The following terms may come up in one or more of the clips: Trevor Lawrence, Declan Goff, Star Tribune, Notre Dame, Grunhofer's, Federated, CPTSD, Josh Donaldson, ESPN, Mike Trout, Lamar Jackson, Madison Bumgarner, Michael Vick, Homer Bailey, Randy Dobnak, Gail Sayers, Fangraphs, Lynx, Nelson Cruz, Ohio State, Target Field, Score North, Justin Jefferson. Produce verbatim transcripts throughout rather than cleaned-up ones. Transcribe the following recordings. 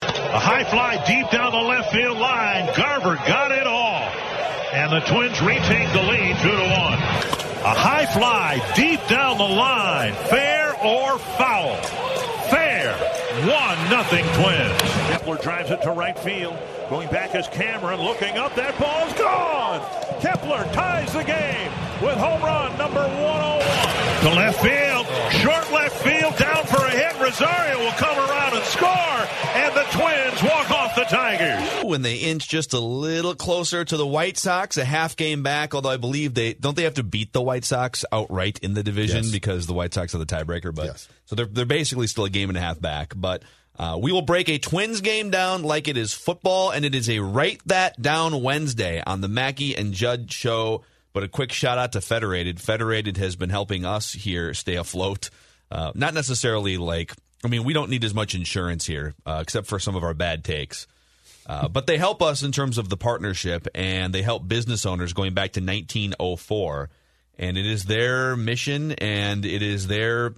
A high fly deep down the left field line. Garver got it all. And the Twins retake the lead two to one. A high fly deep down the line. Fair or foul? Fair. One nothing Twins. Kepler drives it to right field. Going back is Cameron. Looking up. That ball's gone. Kepler ties the game with home run number one oh one. To left field. Short left field. Down for a hit. Rosario will come around and score. And the Twins walk off the Tigers. When they inch just a little closer to the White Sox, a half game back, although I believe they don't they have to beat the White Sox outright in the division yes. because the White Sox are the tiebreaker. But yes. So they're they're basically still a game and a half back. But uh, we will break a Twins game down like it is football, and it is a Write That Down Wednesday on the Mackey and Judd Show. But a quick shout out to Federated. Federated has been helping us here stay afloat. Uh, not necessarily like. I mean, we don't need as much insurance here, uh, except for some of our bad takes. Uh, but they help us in terms of the partnership, and they help business owners going back to nineteen oh four. And it is their mission, and it is their,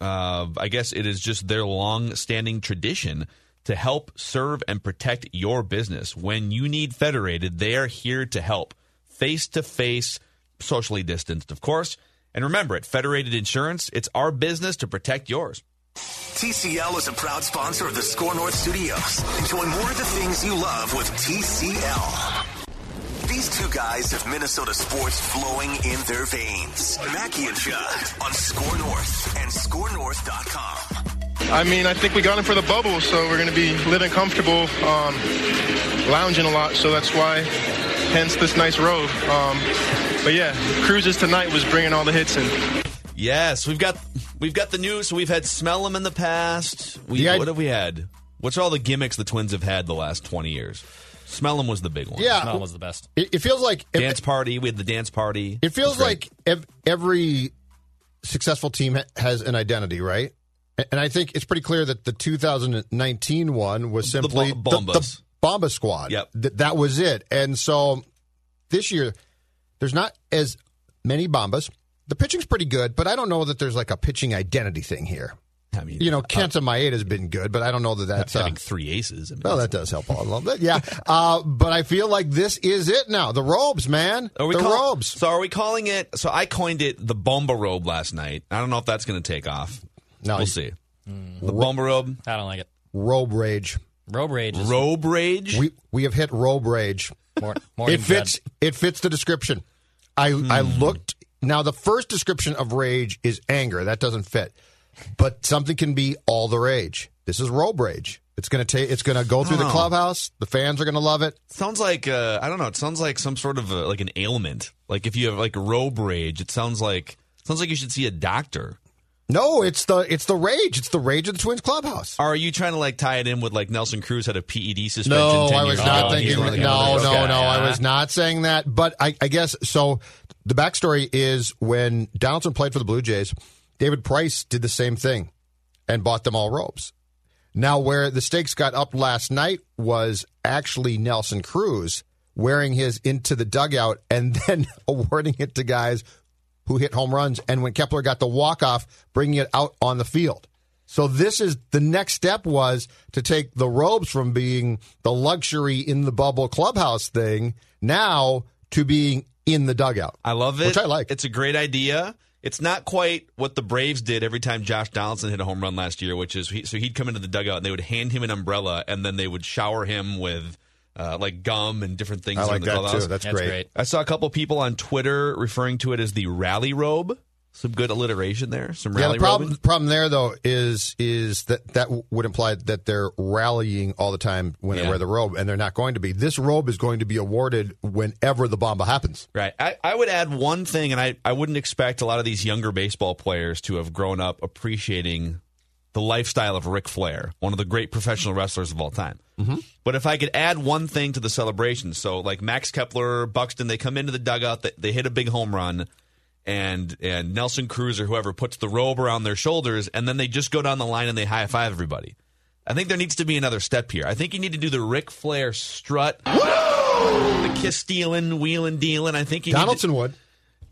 uh, I guess it is just their long-standing tradition to help serve and protect your business. When you need Federated, they are here to help, face-to-face, socially distanced, of course. And remember, at Federated Insurance, it's our business to protect yours. T C L is a proud sponsor of the Score North Studios. Enjoy more of the things you love with T C L. These two guys have Minnesota sports flowing in their veins. Mackey and Judd on Score North and score north dot com. I mean, I think we got in for the bubble, so we're going to be living comfortable, um, lounging a lot, so that's why, hence this nice road. Um, but yeah, Cruises tonight was bringing all the hits in. Yes, we've got we've got the news. So we've had smell 'em in the past. We, yeah, what have we had? What's all the gimmicks the Twins have had the last twenty years? Smell 'em was the big one. Yeah, smell 'em was the best. It, it feels like dance if, party. We had the dance party. It feels it like ev- every successful team ha- has an identity, right? And I think it's pretty clear that the two thousand nineteen one was simply the, Bom- Bombas. the, the Bomba Squad. Yep, Th- that was it. And so this year, there's not as many Bombas. The pitching's pretty good, but I don't know that there's like a pitching identity thing here. I mean, you know, Kenta uh, Maeda's been good, but I don't know that that's having uh, three aces. I mean, well, that does help out a little bit, yeah. uh, but I feel like this is it now. The robes, man. Are we the call- robes. So are we calling it? So I coined it the Bomba Robe last night. I don't know if that's going to take off. No, we'll see. Mm. The Bomba Robe. I don't like it. Robe rage. Robe rage. Is- robe rage. We we have hit robe rage. More, more it fits. Bad. It fits the description. I mm. I looked. Now, the first description of rage is anger. That doesn't fit. But something can be all the rage. This is robe rage. It's going to ta- It's going to go through the clubhouse. The fans are going to love it. Sounds like, uh, I don't know, it sounds like some sort of a, like an ailment. Like if you have like robe rage, it sounds like sounds like you should see a doctor. No, it's the it's the rage. It's the rage of the Twins clubhouse. Are you trying to like tie it in with like Nelson Cruz had a P E D suspension? No, I was not thinking. No, no, no, I was not saying that. But I, I guess so. The backstory is when Donaldson played for the Blue Jays, David Price did the same thing and bought them all robes. Now, where the stakes got up last night was actually Nelson Cruz wearing his into the dugout and then awarding it to guys who hit home runs, and when Kepler got the walk-off, bringing it out on the field. So this is, the next step was to take the robes from being the luxury in the bubble clubhouse thing, now to being in the dugout. I love it. Which I like. It's a great idea. It's not quite what the Braves did every time Josh Donaldson hit a home run last year, which is he, so he'd come into the dugout and they would hand him an umbrella and then they would shower him with uh, like gum and different things. I like the that clubhouse. too. That's, That's great. great. I saw a couple people on Twitter referring to it as the rally robe. Some good alliteration there. Some rally yeah, the problem, the problem there, though, is is that that would imply that they're rallying all the time when yeah. they wear the robe, and they're not going to be. This robe is going to be awarded whenever the Bomba happens. Right. I, I would add one thing, and I, I wouldn't expect a lot of these younger baseball players to have grown up appreciating the lifestyle of Ric Flair, one of the great professional wrestlers of all time. Mm-hmm. But if I could add one thing to the celebration, so like Max Kepler, Buxton, they come into the dugout, they, they hit a big home run, and and Nelson Cruz or whoever puts the robe around their shoulders, and then they just go down the line and they high-five everybody. I think there needs to be another step here. I think you need to do the Ric Flair strut, Woo! the kiss-stealing, wheeling-dealing. I think you Donaldson need to, would.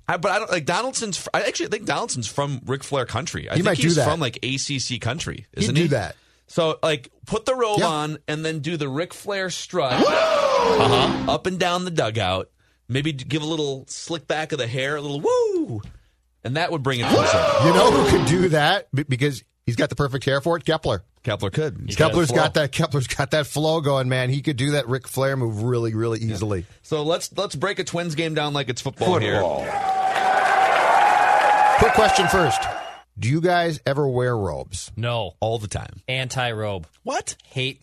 I, but I don't like Donaldson's. I actually think Donaldson's from Ric Flair country. I he think might he's do that. from like A C C country, isn't He'd he? Do that. So like, put the robe yeah. on and then do the Ric Flair strut uh-huh. up and down the dugout. Maybe give a little slick back of the hair, a little woo, and that would bring it closer. You know who could do that because he's got the perfect hair for it? Kepler. Kepler could. He's Kepler's got, got that. Kepler's got that flow going, man. He could do that Ric Flair move really, really easily. Yeah. So let's let's break a Twins game down like it's football, football. here. Quick question first: do you guys ever wear robes? No, all the time. Anti-robe. What? Hate,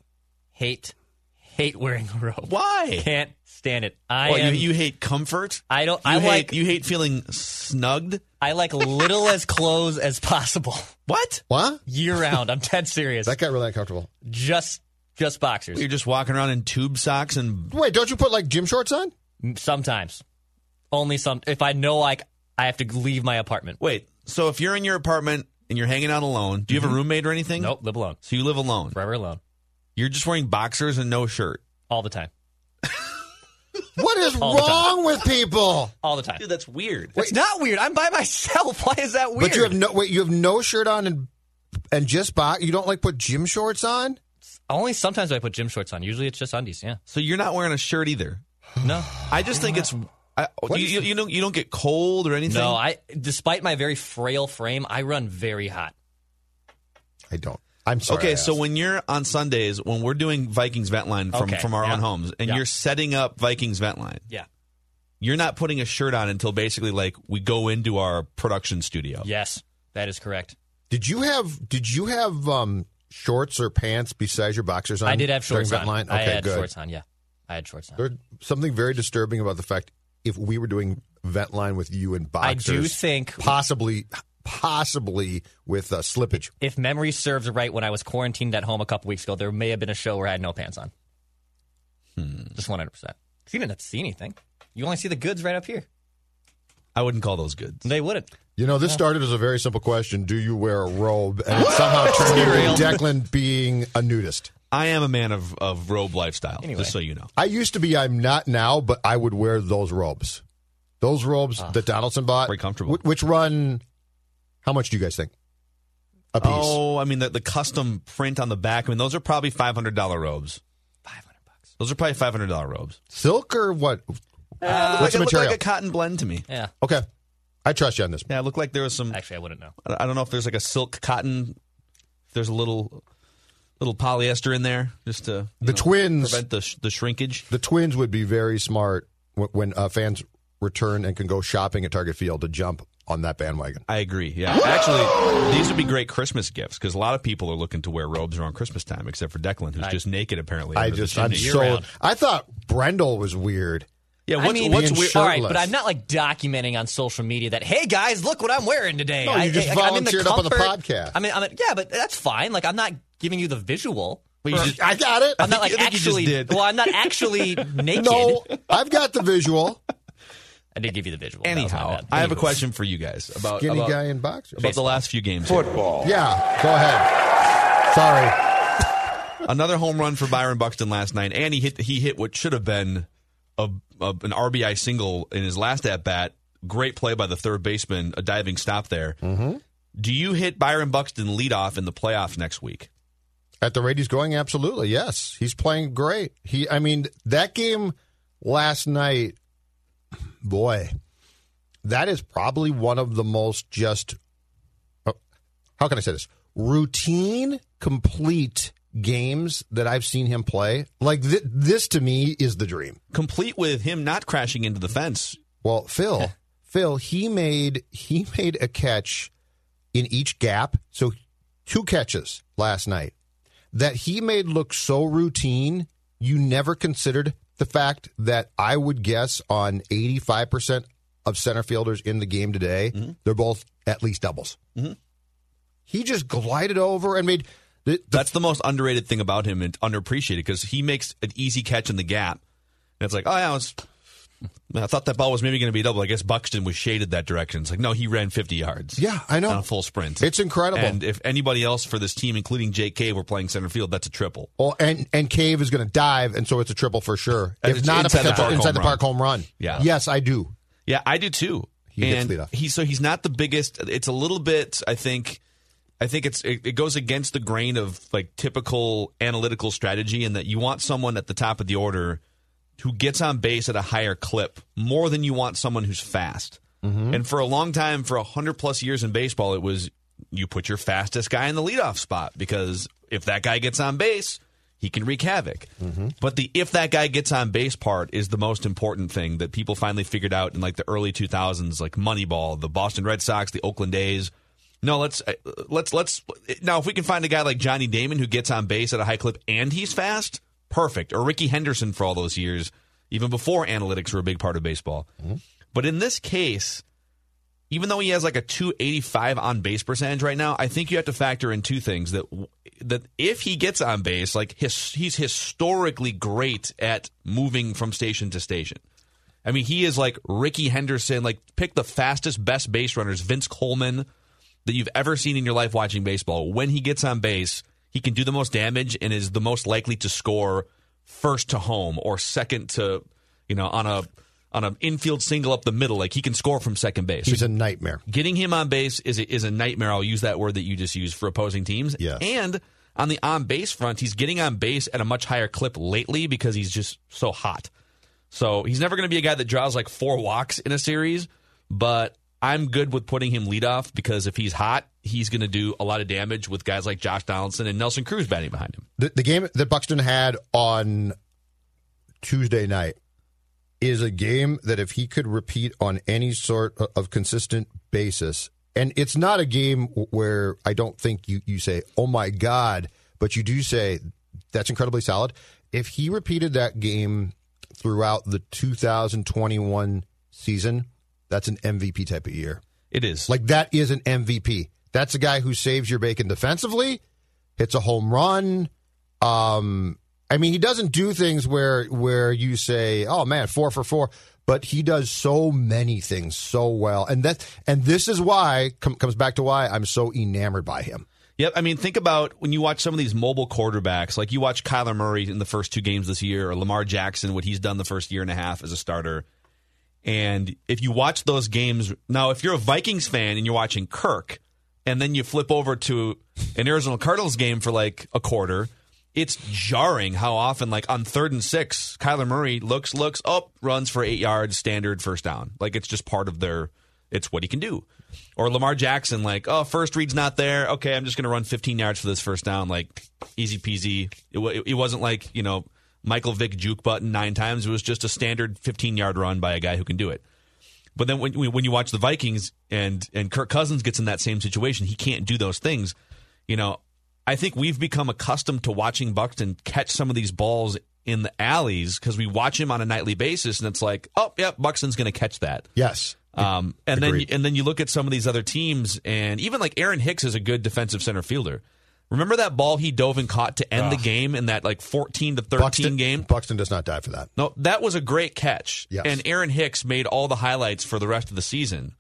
hate, hate wearing a robe. Why? Can't. Stand it. I well, am, you, you hate comfort. I don't. You I hate, like. You hate feeling snugged. I like little as clothes as possible. What? What? Year round. I'm dead serious. That got really uncomfortable. Just, just boxers. You're just walking around in tube socks and. Wait, don't you put like gym shorts on? Sometimes, only some. If I know like I have to leave my apartment. Wait. So if you're in your apartment and you're hanging out alone, do you mm-hmm. have a roommate or anything? Nope. Live alone. So you live alone. Forever alone. You're just wearing boxers and no shirt all the time. What is wrong with people? All the time. Dude, that's weird. It's not weird. I'm by myself. Why is that weird? But you have no wait, you have no shirt on and and just box. You don't like put gym shorts on? Only sometimes I put gym shorts on. Usually it's just undies, yeah. So you're not wearing a shirt either. No. I just think it's I, you, you, you don't you don't get cold or anything? No, I despite my very frail frame, I run very hot. I don't. I'm sorry. Okay, so when you're on Sundays, when we're doing Vikings Vent Line from, okay, from our yeah. own homes, and yeah. you're setting up Vikings Vent Line, yeah. you're not putting a shirt on until basically like we go into our production studio. Yes, that is correct. Did you have Did you have um, shorts or pants besides your boxers on? I did have shorts on. Okay, I had good. shorts on, yeah. I had shorts on. There's something very disturbing about the fact if we were doing Vent Line with you in boxers, I do think possibly... Possibly with uh, slippage. If memory serves right, when I was quarantined at home a couple weeks ago, there may have been a show where I had no pants on. Hmm. Just one hundred percent. You didn't have to see anything. You only see the goods right up here. I wouldn't call those goods. They wouldn't. You know, this started as a very simple question. Do you wear a robe? And it somehow turned into Declan being a nudist. I am a man of, of robe lifestyle, anyway. Just so you know. I used to be. I'm not now, but I would wear those robes. Those robes uh, that Donaldson bought. Very comfortable. W- which run... How much do you guys think? A piece. Oh, I mean, the, the custom print on the back. I mean, those are probably five hundred dollars robes. five hundred bucks. Those are probably five hundred dollars robes. Silk or what? Uh, What's like, the material? It looked like a cotton blend to me. Yeah. Okay. I trust you on this. Yeah, it looked like there was some... Actually, I wouldn't know. I don't know if there's like a silk cotton. If there's a little... Little polyester in there just to the know, twins, prevent the, sh- the shrinkage. The Twins would be very smart when, when uh, fans return and can go shopping at Target Field to jump on that bandwagon. I agree, yeah. Actually, these would be great Christmas gifts because a lot of people are looking to wear robes around Christmas time, except for Declan, who's I, just naked, apparently. I just, I'm so, I thought Brendel was weird. Yeah, what's, I mean, what's weird? All right, but I'm not like documenting on social media that, hey, guys, look what I'm wearing today. No, you just I, volunteered like, I'm in the comfort, up on the podcast. I mean, I'm in, yeah, but that's fine. Like, I'm not giving you the visual. Well, you just, I got it. I'm not like actually, well, I'm not actually naked. No, I've got the visual. I did give you the visual. Anyhow, I have a question for you guys about skinny about, guy in boxers. About the last few games. Football. Here. Yeah, go ahead. Sorry. Another home run for Byron Buxton last night, and he hit he hit what should have been a, a, an R B I single in his last at bat. Great play by the third baseman, a diving stop there. Mm-hmm. Do you hit Byron Buxton leadoff in the playoffs next week? At the rate he's going, absolutely yes. He's playing great. He, I mean, that game last night. Boy, that is probably one of the most just, how can I say this, routine, complete games that I've seen him play. Like, th- this to me is the dream. Complete with him not crashing into the fence. Well, Phil, Phil, he made he made a catch in each gap. So two catches last night that he made look so routine, you never considered the fact that I would guess on eighty-five percent of center fielders in the game today, mm-hmm. they're both at least doubles. Mm-hmm. He just glided over and made... The, the, That's the most underrated thing about him and underappreciated, because he makes an easy catch in the gap. And it's like, oh, yeah, I, was, I thought that ball was maybe going to be double. I guess Buxton was shaded that direction. It's like, no, he ran fifty yards. Yeah, I know. On a full sprint. It's incredible. And if anybody else for this team, including Jake Cave, were playing center field, that's a triple. Well, and, and Cave is going to dive, and so it's a triple for sure. And if not, inside a potential inside the park home run. Yeah. Yes, I do. Yeah, I do too. He and gets lead off. He, so he's not the biggest. It's a little bit, I think... I think it's it, it goes against the grain of like typical analytical strategy, in that you want someone at the top of the order who gets on base at a higher clip more than you want someone who's fast. Mm-hmm. And for a long time, for one hundred plus years in baseball, it was you put your fastest guy in the leadoff spot, because if that guy gets on base, he can wreak havoc. Mm-hmm. But the if that guy gets on base part is the most important thing that people finally figured out in like the early two thousands, like Moneyball, the Boston Red Sox, the Oakland A's. No, let's let's let's now if we can find a guy like Johnny Damon who gets on base at a high clip and he's fast, perfect. Or Rickey Henderson for all those years, even before analytics were a big part of baseball. Mm-hmm. But in this case, even though he has like a two eighty-five on base percentage right now, I think you have to factor in two things, that that if he gets on base, like his, he's historically great at moving from station to station. I mean, he is like Rickey Henderson, like pick the fastest, best base runners, Vince Coleman, that you've ever seen in your life watching baseball. When he gets on base, he can do the most damage and is the most likely to score first to home or second to, you know, on a on an infield single up the middle. Like, he can score from second base. He's so a nightmare. Getting him on base is a, is a nightmare. I'll use that word that you just used for opposing teams. Yes. And on the on-base front, he's getting on base at a much higher clip lately because he's just so hot. So he's never going to be a guy that draws like four walks in a series, but I'm good with putting him leadoff, because if he's hot, he's going to do a lot of damage with guys like Josh Donaldson and Nelson Cruz batting behind him. The, the game that Buxton had on Tuesday night is a game that if he could repeat on any sort of consistent basis, and it's not a game where I don't think you, you say, oh my God, but you do say, that's incredibly solid. If he repeated that game throughout the two thousand twenty-one season, that's an M V P type of year. It is. Like, that is an M V P. That's a guy who saves your bacon defensively, hits a home run. Um, I mean, he doesn't do things where where you say, oh, man, four for four. But he does so many things so well. And that and this is why, com- comes back to why I'm so enamored by him. Yep. I mean, think about when you watch some of these mobile quarterbacks. Like, you watch Kyler Murray in the first two games this year, or Lamar Jackson, what he's done the first year and a half as a starter. And if you watch those games, now if you're a Vikings fan and you're watching Kirk, and then you flip over to an Arizona Cardinals game for like a quarter, it's jarring how often, like on third and six, Kyler Murray looks, looks up, runs for eight yards, standard first down. Like, it's just part of their, it's what he can do. Or Lamar Jackson, like, oh, first read's not there. Okay, I'm just going to run fifteen yards for this first down. Like, easy peasy. It, w- it wasn't like, you know, Michael Vick juke button nine times. It was just a standard fifteen-yard run by a guy who can do it. But then when when you watch the Vikings and and Kirk Cousins gets in that same situation, he can't do those things. You know, I think we've become accustomed to watching Buxton catch some of these balls in the alleys because we watch him on a nightly basis, and it's like, oh, yeah, Buxton's going to catch that. Yes. Um, and Agreed. then and then you look at some of these other teams, and even like Aaron Hicks is a good defensive center fielder. Remember that ball he dove and caught to end uh, the game in that like fourteen to thirteen Buxton, game? Buxton does not die for that. No, that was a great catch. Yes. And Aaron Hicks made all the highlights for the rest of the season,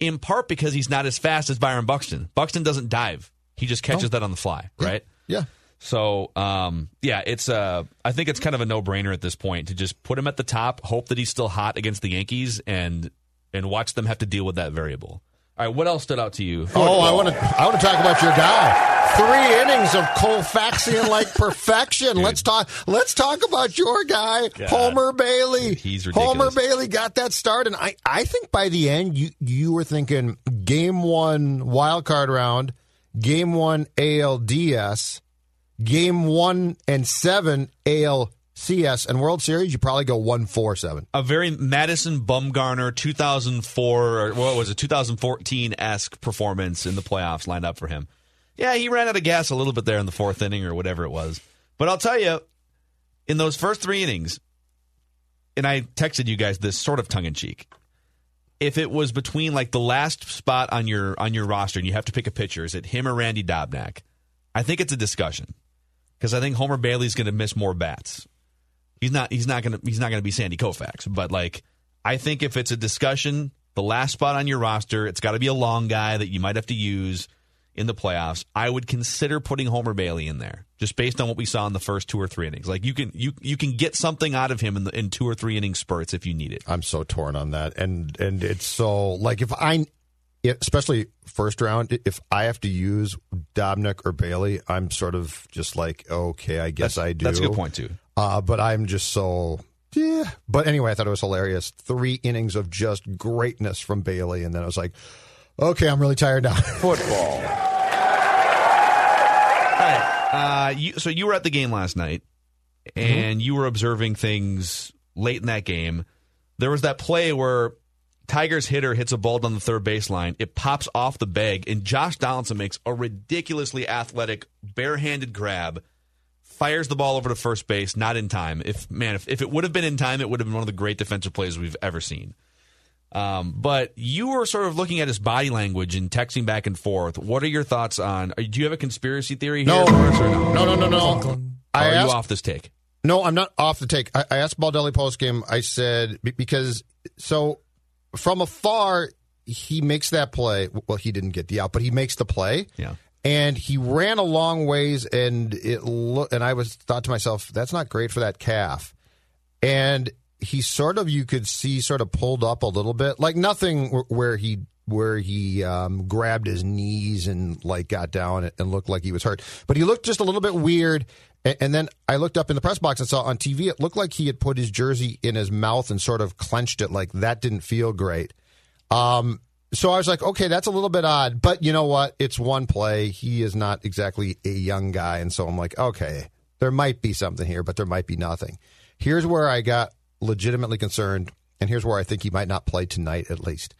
in part because he's not as fast as Byron Buxton. Buxton doesn't dive. He just catches oh. that on the fly, yeah. right? Yeah. So, um, yeah, it's uh, I think it's kind of a no-brainer at this point to just put him at the top, hope that he's still hot against the Yankees, and and watch them have to deal with that variable. All right, what else stood out to you? Oh, I want to I want to talk about your guy. Three innings of Colfaxian-like perfection. Dude. Let's talk Let's talk about your guy, God. Homer Bailey. He's ridiculous. Homer Bailey got that start, and I, I think by the end, you, you were thinking game one wild card round, game one A L D S, game one and seven A L C S, and World Series, you probably go one four seven. A very Madison Bumgarner two thousand four, or what was it, two thousand fourteen-esque performance in the playoffs lined up for him. Yeah, he ran out of gas a little bit there in the fourth inning or whatever it was. But I'll tell you, in those first three innings, and I texted you guys this sort of tongue-in-cheek, if it was between like the last spot on your on your roster and you have to pick a pitcher, is it him or Randy Dobnak? I think it's a discussion because I think Homer Bailey's going to miss more bats. He's not he's not going to he's not going to be Sandy Koufax, but like I think if it's a discussion, the last spot on your roster, it's got to be a long guy that you might have to use in the playoffs, I would consider putting Homer Bailey in there, just based on what we saw in the first two or three innings. Like you can you you can get something out of him in, the, in two or three inning spurts if you need it. I'm so torn on that, and and it's so like if I, especially first round, if I have to use Dobnik or Bailey, I'm sort of just like okay, I guess that's, I do. That's a good point too. Uh, but I'm just so yeah. But anyway, I thought it was hilarious. Three innings of just greatness from Bailey, and then I was like, okay, I'm really tired now. Football. All right. Uh, you, so you were at the game last night, and mm-hmm. you were observing things late in that game. There was that play where Tiger's hitter hits a ball down the third baseline. It pops off the bag, and Josh Donaldson makes a ridiculously athletic, barehanded grab, fires the ball over to first base, not in time. If man, if, if it would have been in time, it would have been one of the great defensive plays we've ever seen. Um, but you were sort of looking at his body language and texting back and forth. What are your thoughts on? Do you have a conspiracy theory here? No, no, no, no, no. no. I are asked, you off this take? No, I'm not off the take. I, I asked Baldelli postgame. I said because so from afar he makes that play. Well, he didn't get the out, but he makes the play. Yeah, and he ran a long ways, and it lo- and I was thought to myself, that's not great for that calf, and. He sort of, you could see, sort of pulled up a little bit, like nothing where he where he um, grabbed his knees and like got down and looked like he was hurt. But he looked just a little bit weird. And then I looked up in the press box and saw on T V it looked like he had put his jersey in his mouth and sort of clenched it. Like that didn't feel great. Um, so I was like, okay, that's a little bit odd. But you know what? It's one play. He is not exactly a young guy, and so I'm like, okay, there might be something here, but there might be nothing. Here's where I got legitimately concerned, and here's where I think he might not play tonight at least.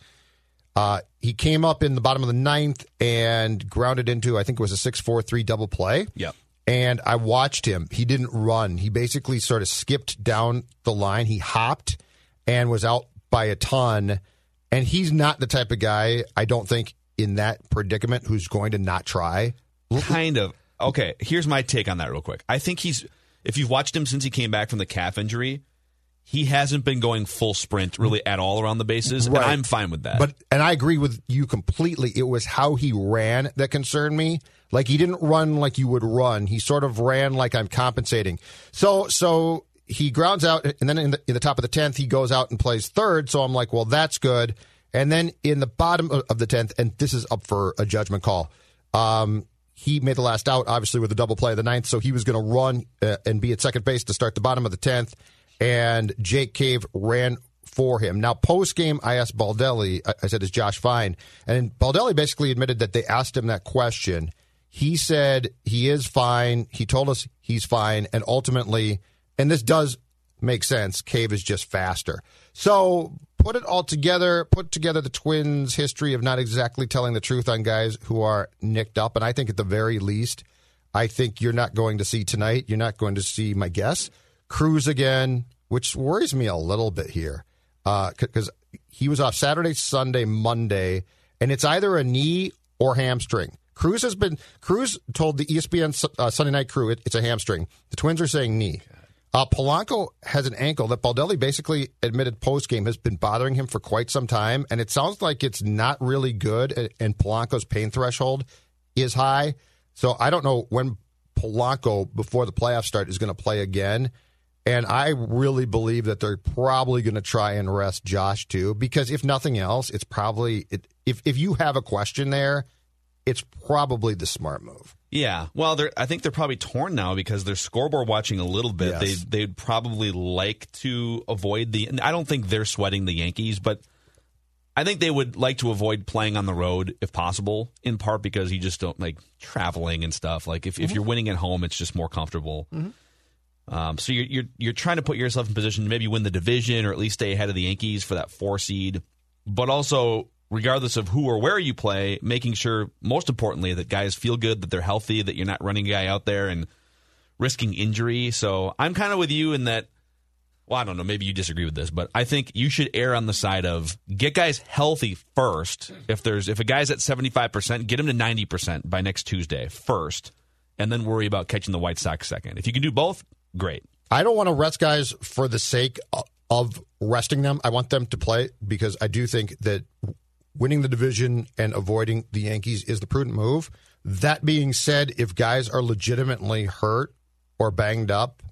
Uh, he came up in the bottom of the ninth and grounded into, I think it was a six four three double play. Yeah. And I watched him. He didn't run. He basically sort of skipped down the line. He hopped and was out by a ton. And he's not the type of guy, I don't think, in that predicament who's going to not try. Kind of. Okay, here's my take on that real quick. I think he's, if you've watched him since he came back from the calf injury, he hasn't been going full sprint really at all around the bases, right. And I'm fine with that. But and I agree with you completely. It was how he ran that concerned me. Like he didn't run like you would run. He sort of ran like I'm compensating. So so he grounds out, and then in the, in the top of the tenth, he goes out and plays third. So I'm like, well, that's good. And then in the bottom of the tenth, and this is up for a judgment call, um, he made the last out, obviously, with a double play of the ninth. So he was going to run uh, and be at second base to start the bottom of the tenth. And Jake Cave ran for him. Now, post-game, I asked Baldelli, I said, is Josh fine? And Baldelli basically admitted that they asked him that question. He said he is fine. He told us he's fine. And ultimately, and this does make sense, Cave is just faster. So put it all together, put together the Twins' history of not exactly telling the truth on guys who are nicked up. And I think at the very least, I think you're not going to see tonight, you're not going to see, my guess, Cruz again, which worries me a little bit here because uh, he was off Saturday, Sunday, Monday, and it's either a knee or hamstring. Cruz has been Cruz told the E S P N uh, Sunday Night Crew it, it's a hamstring. The Twins are saying knee. Uh, Polanco has an ankle that Baldelli basically admitted postgame has been bothering him for quite some time, and it sounds like it's not really good, and, and Polanco's pain threshold is high. So I don't know when Polanco, before the playoffs start, is going to play again. And I really believe that they're probably going to try and rest Josh too, because if nothing else, it's probably it, if if you have a question there, it's probably the smart move. Yeah. Well, they're, I think they're probably torn now because they're scoreboard watching a little bit. Yes. They they'd probably like to avoid the. I don't think they're sweating the Yankees, but I think they would like to avoid playing on the road if possible, in part because you just don't like traveling and stuff. Like if, mm-hmm. if you're winning at home, it's just more comfortable. Mm-hmm. Um, so you're, you're you're trying to put yourself in position to maybe win the division or at least stay ahead of the Yankees for that four seed. But also, regardless of who or where you play, making sure, most importantly, that guys feel good, that they're healthy, that you're not running a guy out there and risking injury. So I'm kind of with you in that, well, I don't know, maybe you disagree with this, but I think you should err on the side of get guys healthy first. If there's if a guy's at seventy-five percent, get him to ninety percent by next Tuesday first, and then worry about catching the White Sox second. If you can do both, great. I don't want to rest guys for the sake of resting them. I want them to play because I do think that winning the division and avoiding the Yankees is the prudent move. That being said, if guys are legitimately hurt or banged up,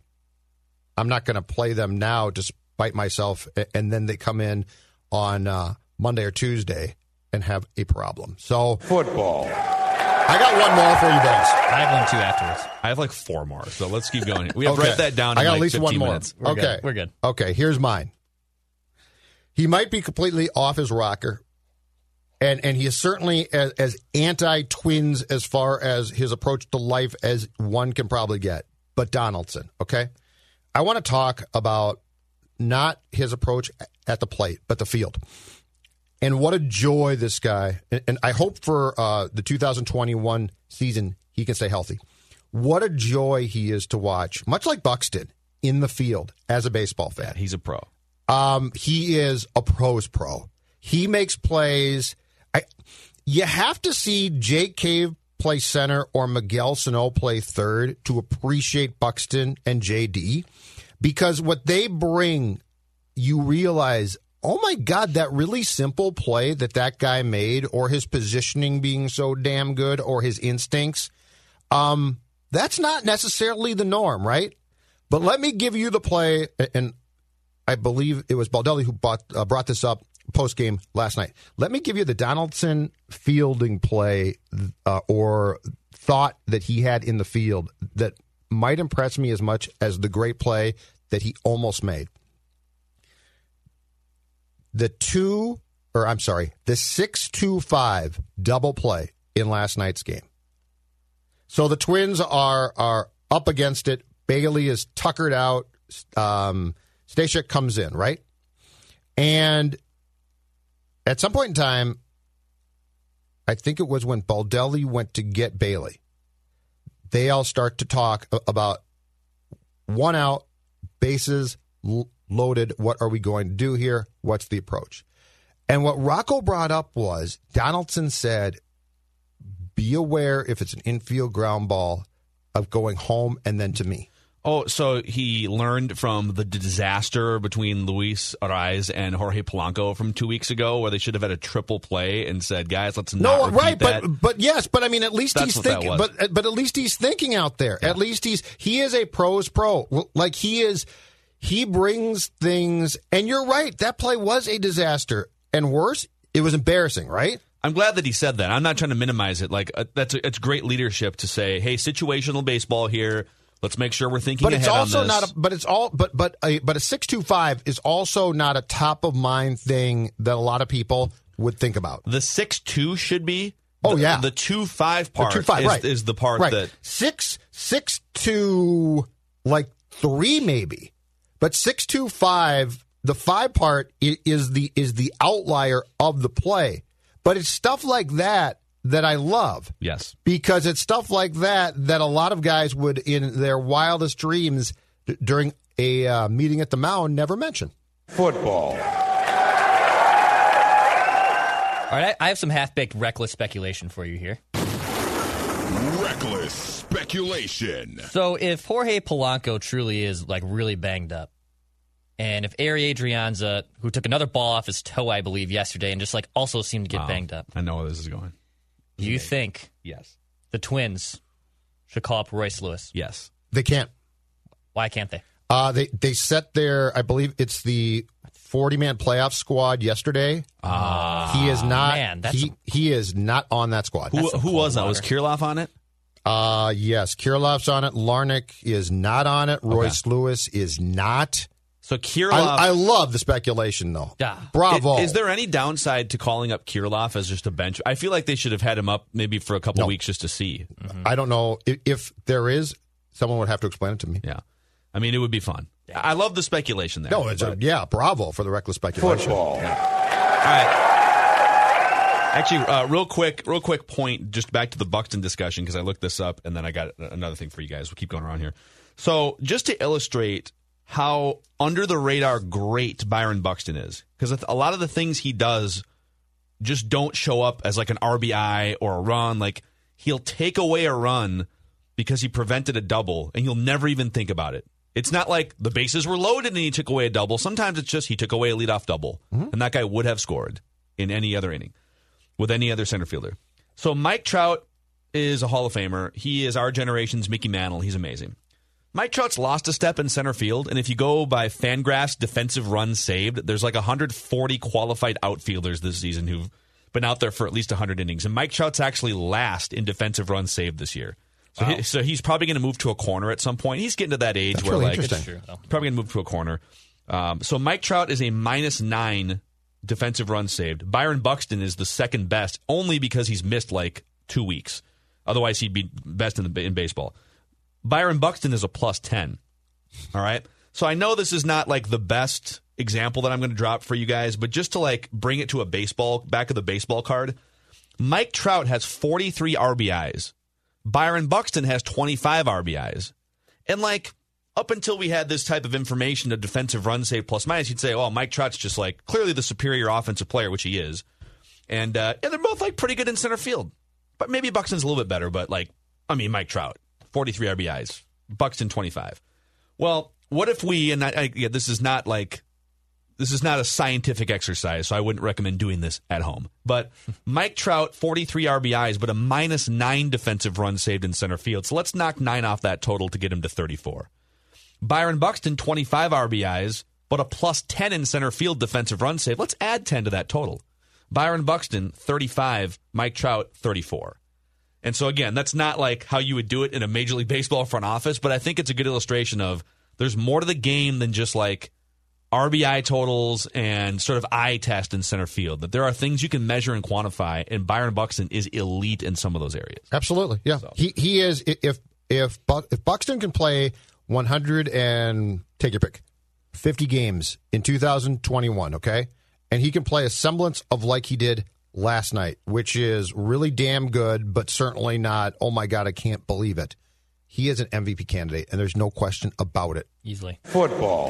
I'm not going to play them now to spite myself, and then they come in on uh, Monday or Tuesday and have a problem. So football. I got one more for you guys. I have one too afterwards. I have like four more, so let's keep going. We have okay. to write that down in I got like at least one more. Minutes. We're okay. Good. We're good. Okay, here's mine. He might be completely off his rocker, and, and he is certainly as, as anti-twins as far as his approach to life as one can probably get, but Donaldson, okay? I want to talk about not his approach at the plate, but the field. And what a joy this guy, and I hope for uh, the two thousand twenty-one season he can stay healthy. What a joy he is to watch, much like Buxton, in the field as a baseball fan. Yeah, he's a pro. Um, he is a pro's pro. He makes plays. I, you have to see Jake Cave play center or Miguel Sano play third to appreciate Buxton and J D, because what they bring, you realize, oh, my God, that really simple play that that guy made, or his positioning being so damn good, or his instincts, um, that's not necessarily the norm, right? But let me give you the play, and I believe it was Baldelli who bought, uh, brought this up post-game last night. Let me give you the Donaldson fielding play uh, or thought that he had in the field that might impress me as much as the great play that he almost made. The two, or I'm sorry, the six two five double play in last night's game. So the Twins are are up against it. Bailey is tuckered out. Um, Stachak comes in, right? And at some point in time, I think it was when Baldelli went to get Bailey, they all start to talk about one out, bases l- loaded, what are we going to do here? What's the approach? And what Rocco brought up was Donaldson said, be aware if it's an infield ground ball of going home and then to me. Oh, so he learned from the disaster between Luis Arraez and Jorge Polanco from two weeks ago where they should have had a triple play and said, guys, let's not no, repeat right, that. But, but yes, but I mean, at least That's he's thinking, but, but at least he's thinking out there. Yeah. At least he's, he is a pro's pro. Like he is, He brings things, and you're right, that play was a disaster. And worse, it was embarrassing, right? I'm glad that he said that. I'm not trying to minimize it. Like uh, that's a, it's great leadership to say, hey, situational baseball here. Let's make sure we're thinking but ahead it's also on this. Not a, but it's all, but but a, but a six two five is also not a top-of-mind thing that a lot of people would think about. The six two should be. Oh, the, yeah. The two five part the two, five, is, right. is the part right. that. six six two like three maybe. But six two five, the five part is the is the outlier of the play. But it's stuff like that that I love. Yes, because it's stuff like that that a lot of guys would, in their wildest dreams, d- during a uh, meeting at the mound, never mention. Football. All right, I have some half-baked reckless speculation for you here. Reckless speculation. So if Jorge Polanco truly is like really banged up, and if Ari Adrianza, who took another ball off his toe, I believe, yesterday, and just like also seemed to get wow. banged up. I know where this is going. Do you okay. think yes. the Twins should call up Royce Lewis? Yes. They can't. Why can't they? Uh, they they set their, I believe it's the forty-man playoff squad yesterday. Uh, he is not. Man, that's he, a, he is not on that squad. Who, who was that? Was Kirilov on it? Uh, yes, Kirilov's on it. Larnick is not on it. Royce okay. Lewis is not. So Kirilov, I, I love the speculation though. Duh. Bravo. Is, is there any downside to calling up Kirilov as just a bench? I feel like they should have had him up maybe for a couple no. weeks just to see. Mm-hmm. I don't know if, if there is. Someone would have to explain it to me. Yeah, I mean it would be fun. Yeah. I love the speculation there. No, it's a, yeah. Bravo for the reckless speculation. Football. Yeah. All right. Actually, uh, real quick, real quick point, just back to the Buxton discussion, because I looked this up, and then I got another thing for you guys. We'll keep going around here. So just to illustrate how under-the-radar great Byron Buxton is, because a lot of the things he does just don't show up as like an R B I or a run. Like, he'll take away a run because he prevented a double, and you'll never even think about it. It's not like the bases were loaded and he took away a double. Sometimes it's just he took away a leadoff double, mm-hmm. and that guy would have scored in any other inning. With any other center fielder. So Mike Trout is a Hall of Famer. He is our generation's Mickey Mantle. He's amazing. Mike Trout's lost a step in center field, and if you go by Fangraphs defensive runs saved, there's like one hundred forty qualified outfielders this season who've been out there for at least one hundred innings. And Mike Trout's actually last in defensive runs saved this year. So, wow. he, so he's probably going to move to a corner at some point. He's getting to that age That's where really like probably going to move to a corner. Um, so Mike Trout is a minus nine. Defensive runs saved. Byron Buxton is the second best, only because he's missed like two weeks. Otherwise, he'd be best in the in baseball. Byron Buxton is a plus ten. All right. So I know this is not like the best example that I'm going to drop for you guys, but just to like bring it to a baseball back of the baseball card, Mike Trout has forty-three R B Is. Byron Buxton has twenty-five R B Is, and like. Up until we had this type of information, a defensive run save plus minus, you'd say, oh, Mike Trout's just like clearly the superior offensive player, which he is. And uh, yeah, they're both like pretty good in center field. But maybe Buxton's a little bit better. But like, I mean, Mike Trout, forty-three R B Is, Buxton twenty-five. Well, what if we, and I, I, yeah, this is not like, this is not a scientific exercise, so I wouldn't recommend doing this at home. But Mike Trout, forty-three R B Is, but a minus nine defensive run saved in center field. So let's knock nine off that total to get him to thirty-four. Byron Buxton, twenty-five R B Is, but a plus ten in center field defensive run save. Let's add ten to that total. Byron Buxton, thirty-five. Mike Trout, thirty-four. And so, again, that's not like how you would do it in a Major League Baseball front office, but I think it's a good illustration of there's more to the game than just like R B I totals and sort of eye test in center field, that there are things you can measure and quantify, and Byron Buxton is elite in some of those areas. Absolutely, yeah. So. He he is, if, if, Bu- if Buxton can play... one hundred and take your pick, fifty games in two thousand twenty-one, okay? And he can play a semblance of like he did last night, which is really damn good, but certainly not, oh my God, I can't believe it. He is an M V P candidate, and there's no question about it. Easily. Football.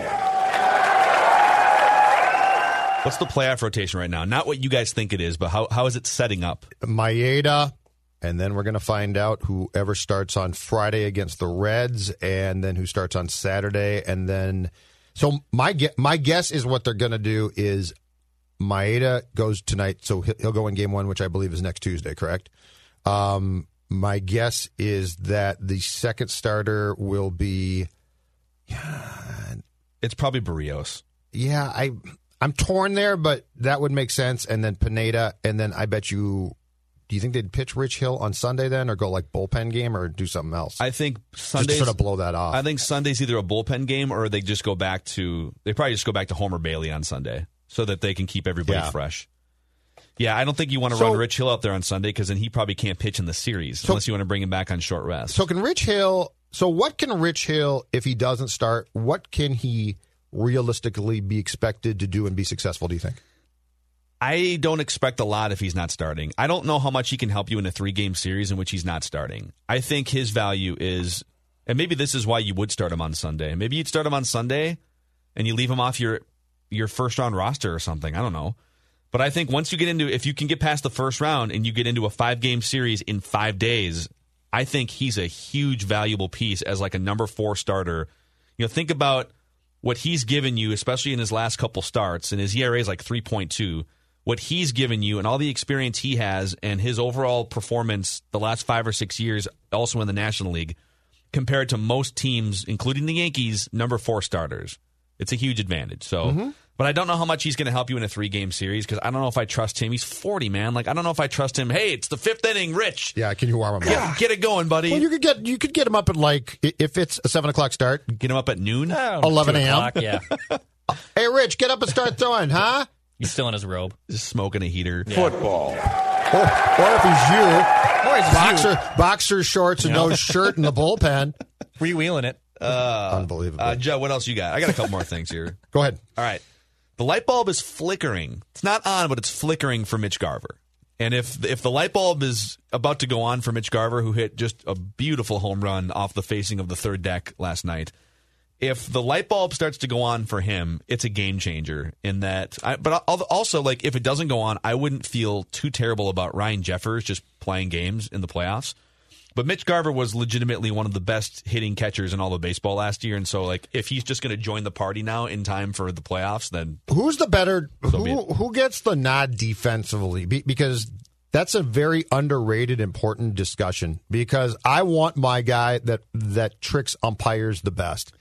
What's the playoff rotation right now? Not what you guys think it is, but how how is it setting up? Maeda. And then we're going to find out whoever starts on Friday against the Reds, and then who starts on Saturday. And then, so my ge- my guess is what they're going to do is Maeda goes tonight, so he'll go in game one, which I believe is next Tuesday, correct? Um, my guess is that the second starter will be... Yeah, it's probably Berrios. Yeah, I, I'm torn there, but that would make sense. And then Pineda, and then I bet you... Do you think they'd pitch Rich Hill on Sunday then, or go like bullpen game, or do something else? I think Sunday's, just to sort of blow that off. I think Sunday's either a bullpen game, or they just go back to they probably just go back to Homer Bailey on Sunday, so that they can keep everybody yeah. fresh. Yeah, I don't think you want to so, run Rich Hill out there on Sunday, because then he probably can't pitch in the series so, unless you want to bring him back on short rest. So can Rich Hill? So what can Rich Hill, if he doesn't start, what can he realistically be expected to do and be successful? Do you think? I don't expect a lot if he's not starting. I don't know how much he can help you in a three-game series in which he's not starting. I think his value is, and maybe this is why you would start him on Sunday. Maybe you'd start him on Sunday and you leave him off your your first-round roster or something. I don't know. But I think once you get into, if you can get past the first round and you get into a five-game series in five days, I think he's a huge valuable piece as like a number four starter. You know, think about what he's given you, especially in his last couple starts, and his E R A is like three point two. What he's given you and all the experience he has and his overall performance the last five or six years, also in the National League, compared to most teams, including the Yankees, number four starters. It's a huge advantage. So, mm-hmm. But I don't know how much he's going to help you in a three-game series because I don't know if I trust him. He's forty, man. Like I don't know if I trust him. Hey, it's the fifth inning, Rich. Yeah, can you warm him up? Get it going, buddy. Well, you could get you could get him up at like if it's a seven o'clock start. Get him up at noon, oh, eleven a m. Yeah. Hey, Rich, get up and start throwing, huh? He's still in his robe, just smoking a heater. Yeah. Football, or, or if he's you, or he's boxer you. boxer shorts and you know? No shirt in the bullpen, freewheeling it. Uh, Unbelievable. Uh, Joe, what else you got? I got a couple more things here. Go ahead. All right. The light bulb is flickering. It's not on, but it's flickering for Mitch Garver. And if if the light bulb is about to go on for Mitch Garver, who hit just a beautiful home run off the facing of the third deck last night, if the light bulb starts to go on for him, it's a game changer in that. I, but also, like, if it doesn't go on, I wouldn't feel too terrible about Ryan Jeffers just playing games in the playoffs. But Mitch Garver was legitimately one of the best hitting catchers in all of baseball last year, and so like if he's just going to join the party now in time for the playoffs, then who's the better? So who, be who gets the nod defensively? Be because that's a very underrated, important discussion. Because I want my guy that that tricks umpires the best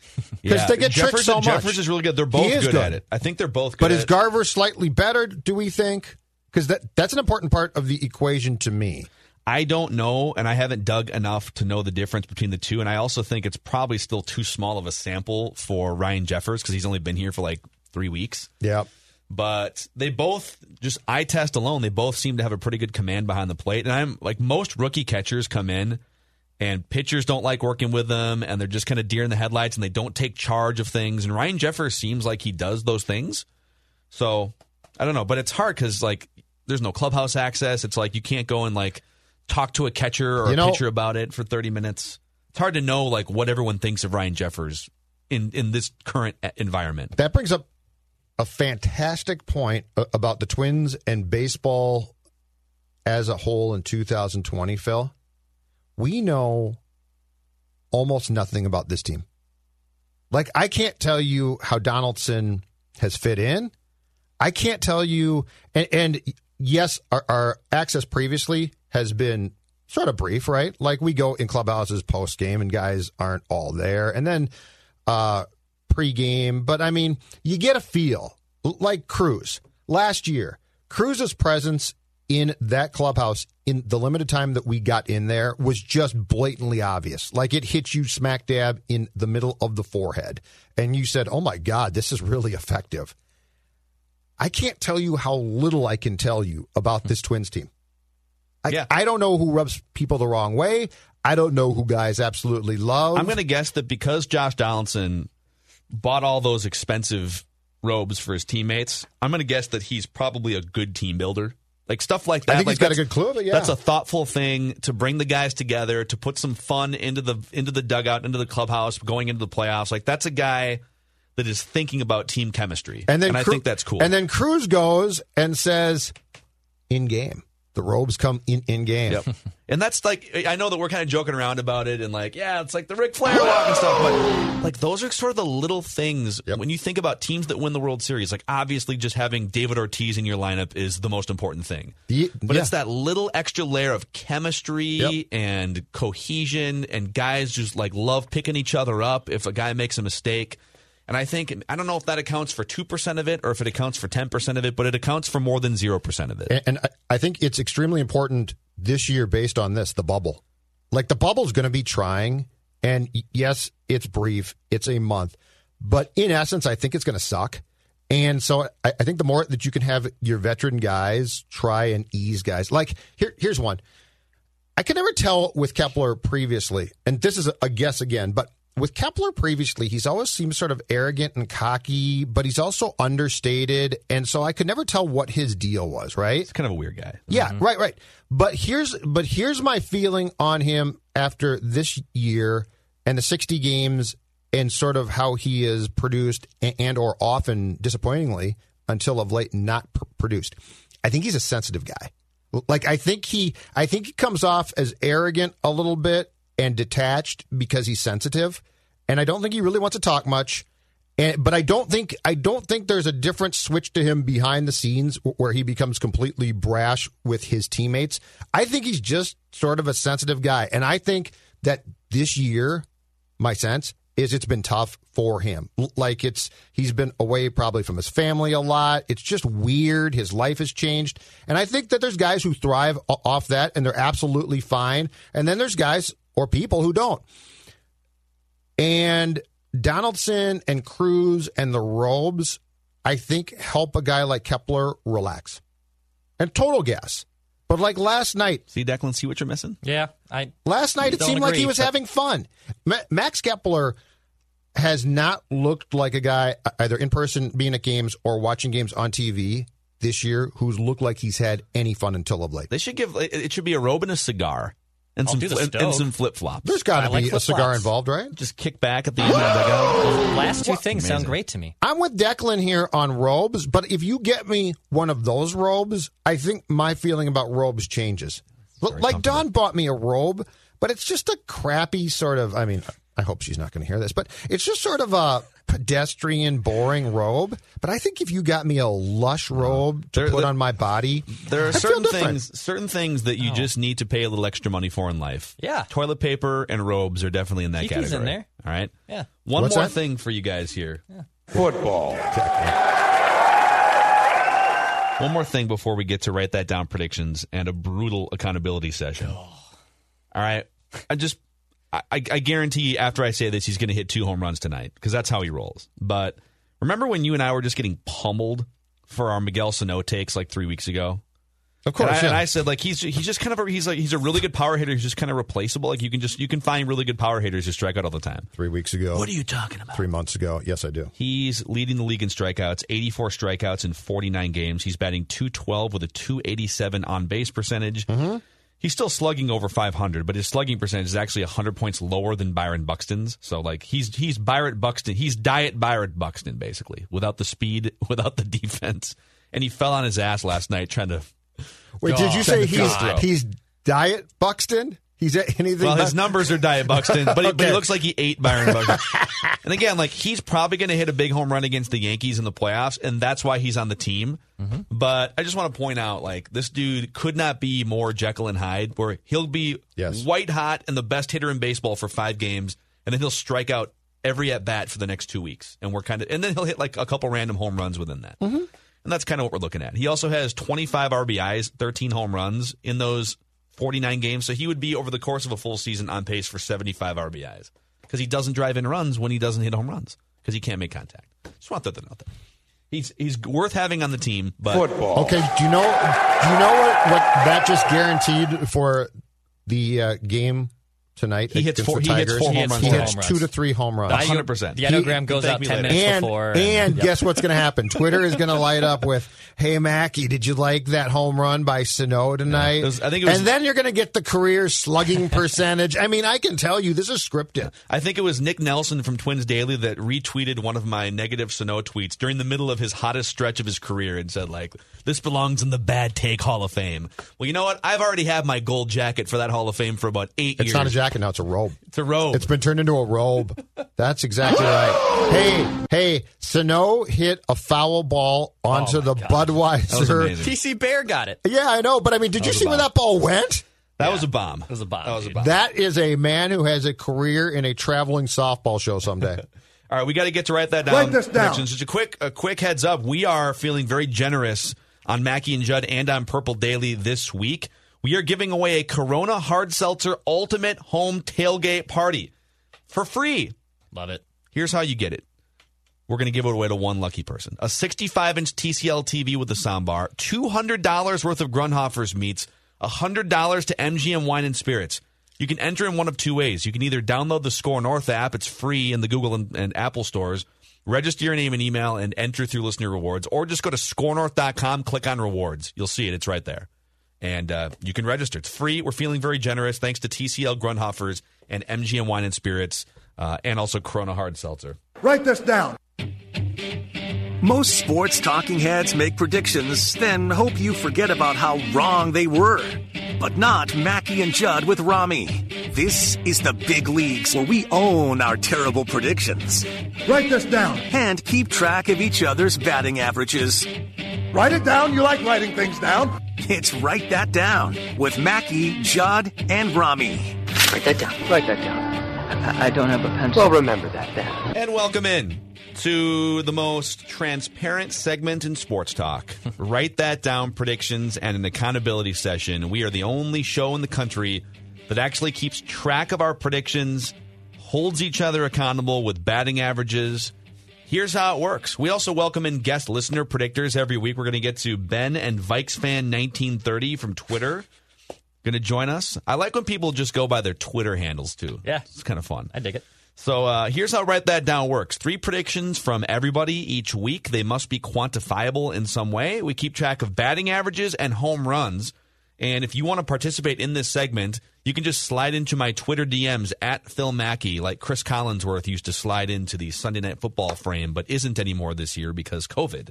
because yeah. they get Jeffers tricked so much. Jeffers is really good. They're both good, good at it. I think they're both good. But at is Garver it. slightly better? Do we think? Because that that's an important part of the equation to me. I don't know, and I haven't dug enough to know the difference between the two, and I also think it's probably still too small of a sample for Ryan Jeffers because he's only been here for like three weeks. Yeah. But they both, just eye test alone, they both seem to have a pretty good command behind the plate. And I'm like, most rookie catchers come in, and pitchers don't like working with them, and they're just kind of deer in the headlights, and they don't take charge of things. And Ryan Jeffers seems like he does those things. So, I don't know. But it's hard because, like, there's no clubhouse access. It's like you can't go and, like, talk to a catcher or you know, a pitcher about it for thirty minutes. It's hard to know like what everyone thinks of Ryan Jeffers in, in this current environment. That brings up a fantastic point about the Twins and baseball as a whole in two thousand twenty, Phil. We know almost nothing about this team. Like, I can't tell you how Donaldson has fit in. I can't tell you, and, and yes, our, our access previously has been sort of brief, right? Like, we go in clubhouses post-game, and guys aren't all there. And then uh, pre-game. But, I mean, you get a feel. Like Cruz. Last year, Cruz's presence in that clubhouse in the limited time that we got in there was just blatantly obvious. Like, it hit you smack dab in the middle of the forehead. And you said, oh, my God, this is really effective. I can't tell you how little I can tell you about this Twins team. I, yeah. I don't know who rubs people the wrong way. I don't know who guys absolutely love. I'm going to guess that because Josh Donaldson bought all those expensive robes for his teammates, I'm going to guess that he's probably a good team builder. Like, stuff like that. I think like he's got a good clue, but yeah. That's a thoughtful thing to bring the guys together, to put some fun into the into the dugout, into the clubhouse, going into the playoffs. Like, that's a guy that is thinking about team chemistry, and, then and Cru- I think that's cool. And then Cruz goes and says, in game. The robes come in, in game. Yep. And that's like, I know that we're kind of joking around about it and like, yeah, it's like the Ric Flair walk and stuff. But like, those are sort of the little things. Yep. When you think about teams that win the World Series, like obviously just having David Ortiz in your lineup is the most important thing. The, but yeah. It's that little extra layer of chemistry yep. and cohesion and guys just like love picking each other up if a guy makes a mistake. And I think, I don't know if that accounts for two percent of it or if it accounts for ten percent of it, but it accounts for more than zero percent of it. And, and I, I think it's extremely important this year based on this, the bubble. Like, the bubble's going to be trying, and yes, it's brief, it's a month, but in essence, I think it's going to suck. And so I, I think the more that you can have your veteran guys try and ease guys, like, here, here's one. I could never tell with Kepler previously, and this is a guess again, but with Kepler previously, he's always seemed sort of arrogant and cocky, but he's also understated, and so I could never tell what his deal was, right? He's kind of a weird guy. Yeah, mm-hmm. right, right. But here's but here's my feeling on him after this year and the sixty games and sort of how he is produced and, and or often, disappointingly, until of late, not pr- produced. I think he's a sensitive guy. Like, I think he, I think he comes off as arrogant a little bit, and detached because he's sensitive, and I don't think he really wants to talk much. And but I don't think I don't think there's a different switch to him behind the scenes where he becomes completely brash with his teammates. I think he's just sort of a sensitive guy, and I think that this year my sense, is it's been tough for him. Like, it's he's been away probably from his family a lot. It's just weird. His life has changed. And I think that there's guys who thrive off that, and they're absolutely fine. And then there's guys or people who don't. And Donaldson and Cruz and the Robes, I think, help a guy like Kepler relax. And total guess. But like last night... See, Declan, see what you're missing? Yeah. I Last night, it seemed agree, like he was but... having fun. Ma- Max Kepler has not looked like a guy, either in person, being at games, or watching games on T V this year, who's looked like he's had any fun until of late. They should give... It should be a robe and a cigar. And I'll some fl- and some flip-flops. There's got to be like a cigar involved, right? Just kick back at the end of the go. The last two what? things Amazing. sound great to me. I'm with Declan here on robes, but if you get me one of those robes, I think my feeling about robes changes. Very like Don bought me a robe, but it's just a crappy sort of, I mean, I hope she's not going to hear this, but it's just sort of a pedestrian, boring robe. But I think if you got me a lush robe to there, put there, on my body, there are I certain things, certain things that you oh. just need to pay a little extra money for in life. Yeah, toilet paper and robes are definitely in that G P's category. In there. All right. Yeah. One What's more that? thing for you guys here. Yeah. Football. One more thing before we get to write that down predictions and a brutal accountability session. Oh. All right. I just. I, I guarantee after I say this, he's going to hit two home runs tonight because that's how he rolls. But remember when you and I were just getting pummeled for our Miguel Sano takes like three weeks ago? Of course. And I, yeah. and I said, like, he's he's just kind of a, he's like he's a really good power hitter. He's just kind of replaceable. Like you can just you can find really good power hitters who strike out all the time. Three weeks ago. What are you talking about? Three months ago. Yes, I do. He's leading the league in strikeouts, eighty-four strikeouts in forty-nine games. He's batting two twelve with a two eighty-seven on base percentage. Mm-hmm. He's still slugging over five hundred, but his slugging percentage is actually one hundred points lower than Byron Buxton's. So, like, he's he's Byron Buxton. He's diet Byron Buxton, basically, without the speed, without the defense. And he fell on his ass last night trying to... Wait, oh, did you say he's he's diet Buxton? He's anything? Well, his numbers are diet Buxton, but, okay. he, but he looks like he ate Byron Buxton. And again, like, he's probably going to hit a big home run against the Yankees in the playoffs, and that's why he's on the team. Mm-hmm. But I just want to point out, like, this dude could not be more Jekyll and Hyde, where he'll be yes. white hot and the best hitter in baseball for five games, and then he'll strike out every at bat for the next two weeks, and we're kind of, and then he'll hit like a couple random home runs within that, mm-hmm. and that's kind of what we're looking at. He also has twenty-five R B Is, thirteen home runs in those forty-nine games, so he would be over the course of a full season on pace for seventy-five R B Is because he doesn't drive in runs when he doesn't hit home runs because he can't make contact. Just want that to know that. He's he's worth having on the team. But football. Okay, do you know do you know what, what that just guaranteed for the uh, game tonight? He hits four. He hits four home runs. He hits two to three home runs. One hundred percent. The anagram goes out ten minutes and, before. And, and yep. guess what's going to happen? Twitter is going to light up with, "Hey Mackie, did you like that home run by Sano tonight?" Yeah, was, I think it was, and then you're going to get the career slugging percentage. I mean, I can tell you this is scripted. I think it was Nick Nelson from Twins Daily that retweeted one of my negative Sano tweets during the middle of his hottest stretch of his career and said, like, "This belongs in the Bad Take Hall of Fame." Well, you know what? I've already had my gold jacket for that Hall of Fame for about eight it's years. It's not a jacket now. It's a robe. It's a robe. It's been turned into a robe. That's exactly right. Hey, hey, Sano hit a foul ball onto oh the God. Budweiser. T C Bear got it. Yeah, I know. But, I mean, did that you see where that ball went? That yeah. was a bomb. It was a bomb. That was a bomb. That is a man who has a career in a traveling softball show someday. All right, we got to get to write that down. Write this down. Just a quick, a quick heads up. We are feeling very generous on Mackie and Judd and on Purple Daily this week. We are giving away a Corona Hard Seltzer Ultimate Home Tailgate Party for free. Love it. Here's how you get it. We're going to give it away to one lucky person. A sixty-five inch T C L T V with a soundbar, two hundred dollars worth of Grunhofer's meats, one hundred dollars to M G M Wine and Spirits. You can enter in one of two ways. You can either download the Score North app. It's free in the Google and, and Apple stores. Register your name and email and enter through listener rewards, or just go to score north dot com, click on rewards. You'll see it. It's right there. And uh, you can register. It's free. We're feeling very generous thanks to T C L Grunhofer's and M G M Wine and Spirits uh, and also Corona Hard Seltzer. Write this down. Most sports talking heads make predictions, then hope you forget about how wrong they were. But not Mackie and Judd with Rami. This is the big leagues where we own our terrible predictions. Write this down. And keep track of each other's batting averages. Write it down. You like writing things down. It's Write That Down with Mackie, Judd, and Rami. Write that down. Write that down. I don't have a pencil. Well, remember that then. And welcome in to the most transparent segment in sports talk. Write that down, predictions, and an accountability session. We are the only show in the country that actually keeps track of our predictions, holds each other accountable with batting averages. Here's how it works. We also welcome in guest listener predictors every week. We're going to get to Ben and Vikes Fan nineteen thirty from Twitter. Going to join us. I like when people just go by their Twitter handles, too. Yeah. It's kind of fun. I dig it. So uh, here's how Write That Down works. Three predictions from everybody each week. They must be quantifiable in some way. We keep track of batting averages and home runs. And if you want to participate in this segment, you can just slide into my Twitter D Ms at Phil Mackey, like Chris Collinsworth used to slide into the Sunday Night Football frame, but isn't anymore this year because COVID.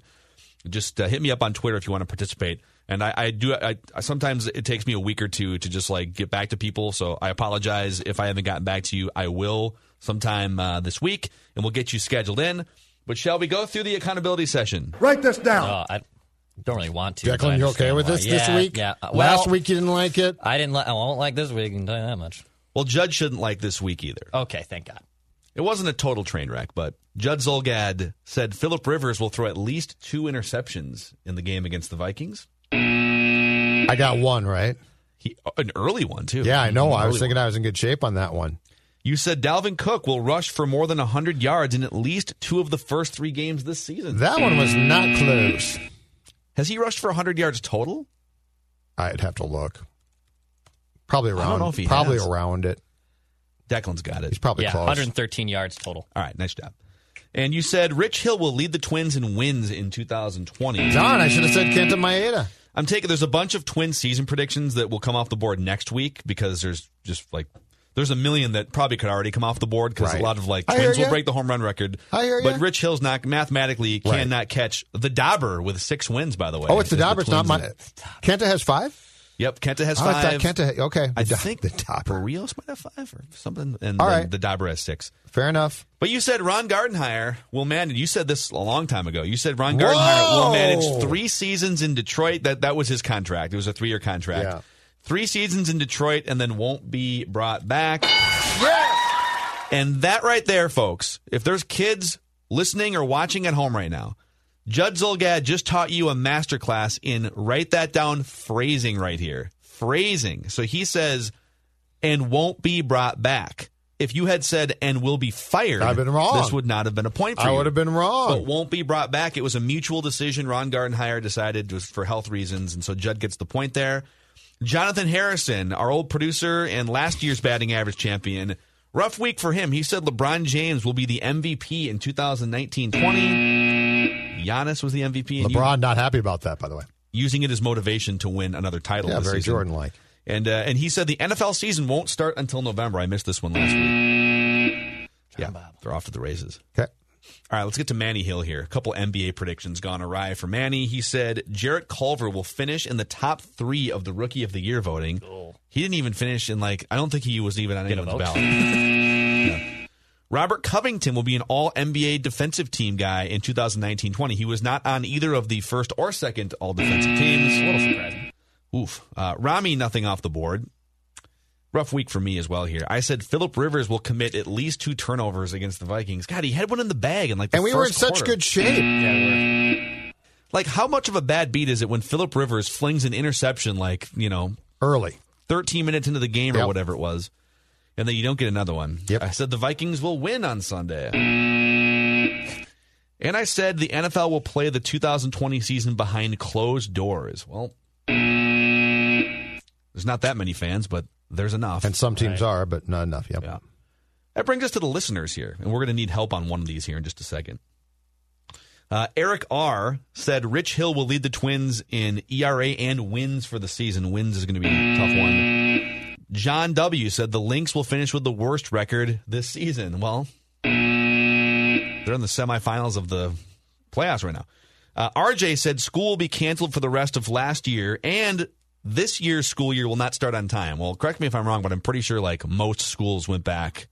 Just uh, hit me up on Twitter if you want to participate. And I, I do. I, I sometimes it takes me a week or two to just like get back to people. So I apologize if I haven't gotten back to you. I will sometime uh, this week, and we'll get you scheduled in. But shall we go through the accountability session? Write this down. Uh, I don't really want to. Declan, you okay with this this week? Yeah. Well, last week you didn't like it. I didn't. Li- I won't like this week. I can tell you that much. Well, Judd shouldn't like this week either. Okay, thank God. It wasn't a total train wreck, but Judd Zolgad said Phillip Rivers will throw at least two interceptions in the game against the Vikings. I got one, right? He, an early one, too. Yeah, I know. I was thinking one. I was in good shape on that one. You said Dalvin Cook will rush for more than one hundred yards in at least two of the first three games this season. That one was not close. Has he rushed for one hundred yards total? I'd have to look. Probably around, I don't know if he probably has. around it. Declan's got it. He's probably yeah, close. one hundred thirteen yards total. All right, nice job. And you said Rich Hill will lead the Twins in wins in two thousand twenty. Don, I should have said Kenta Maeda. I'm taking there's a bunch of Twin season predictions that will come off the board next week because there's just like there's a million that probably could already come off the board because right. a lot of like Twins will break the home run record. I hear you. But Rich Hill's not mathematically right. cannot catch the Dobber with six wins. By the way, oh, it's the Dobber. It's not my. Kenta has five. Yep, Kenta has five. I Kenta, okay. I the, think the Dobber. Rios might have five or something. And all right. The Dobber has six. Fair enough. But you said Ron Gardenhire will manage. You said this a long time ago. You said Ron Gardenhire Whoa! will manage three seasons in Detroit. That that was his contract. It was a three-year contract. Yeah. Three seasons in Detroit and then won't be brought back. Yes! And that right there, folks, if there's kids listening or watching at home right now, Judd Zolgad just taught you a masterclass in write that down phrasing right here. Phrasing. So he says, and won't be brought back. If you had said, and will be fired, I've been wrong. This would not have been a point for I you. I would have been wrong. But won't be brought back. It was a mutual decision. Ron Gardenhire decided it was for health reasons, and so Judd gets the point there. Jonathan Harrison, our old producer and last year's batting average champion, rough week for him. He said LeBron James will be the M V P in two thousand nineteen twenty. Giannis was the M V P. And LeBron you, not happy about that, by the way. Using it as motivation to win another title. Yeah, this very season. Jordan-like. And, uh, and he said the N F L season won't start until November. I missed this one last week. John yeah, Bob. They're off to the races. Okay. All right, let's get to Manny Hill here. A couple N B A predictions gone awry for Manny. He said Jarrett Culver will finish in the top three of the Rookie of the Year voting. Cool. He didn't even finish in, like, I don't think he was even on get anyone's ballot. Yeah. Robert Covington will be an all-N B A defensive team guy in two thousand nineteen twenty. He was not on either of the first or second all-defensive teams. A little surprising. Oof. Uh, Rami, nothing off the board. Rough week for me as well here. I said Phillip Rivers will commit at least two turnovers against the Vikings. God, he had one in the bag in like the first quarter. And we were in such good shape. Yeah, we were. Like, how much of a bad beat is it when Phillip Rivers flings an interception like, you know, early, thirteen minutes into the game yep. or whatever it was? And then you don't get another one. Yep. I said the Vikings will win on Sunday. And I said the N F L will play the two thousand twenty season behind closed doors. Well, there's not that many fans, but there's enough. And some teams right. are, but not enough. Yep. Yeah. That brings us to the listeners here. And we're going to need help on one of these here in just a second. Uh, Eric R. said Rich Hill will lead the Twins in E R A and wins for the season. Wins is going to be a tough one. John W. said the Lynx will finish with the worst record this season. Well, they're in the semifinals of the playoffs right now. Uh, R J said school will be canceled for the rest of last year, and this year's school year will not start on time. Well, correct me if I'm wrong, but I'm pretty sure like most schools went back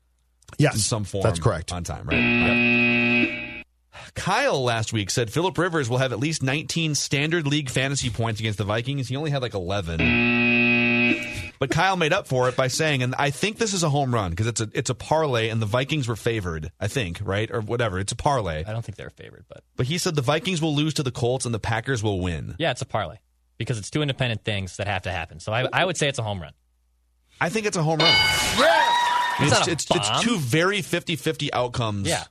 yes, in some form that's correct. On time, right? Yep. Kyle last week said Phillip Rivers will have at least nineteen standard league fantasy points against the Vikings. He only had like eleven. But Kyle made up for it by saying, and I think this is a home run because it's a it's a parlay, and the Vikings were favored, I think, right? Or whatever. It's a parlay. I don't think they're favored, but. But he said the Vikings will lose to the Colts and the Packers will win. Yeah, it's a parlay because it's two independent things that have to happen. So I, I would say it's a home run. I think it's a home run. Yeah. It's, it's, it's, it's two very fifty-fifty outcomes. Yeah.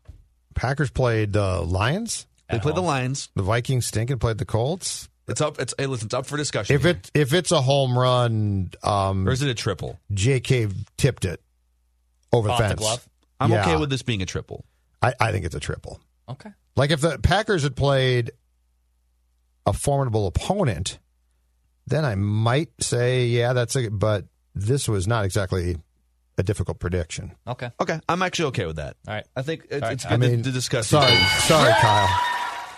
Packers played the uh, Lions. At they played home. the Lions. The Vikings stink and played the Colts. It's up. It's hey, listen. It's up for discussion. If it if it's a home run, um, or is it a triple? J K tipped it over Off the fence. The glove. I'm yeah. okay with this being a triple. I, I think it's a triple. Okay. Like if the Packers had played a formidable opponent, then I might say yeah, that's a. But this was not exactly a difficult prediction. Okay. Okay. I'm actually okay with that. All right. I think it's, it's good I mean, to, to discuss. Sorry. Sorry, Kyle.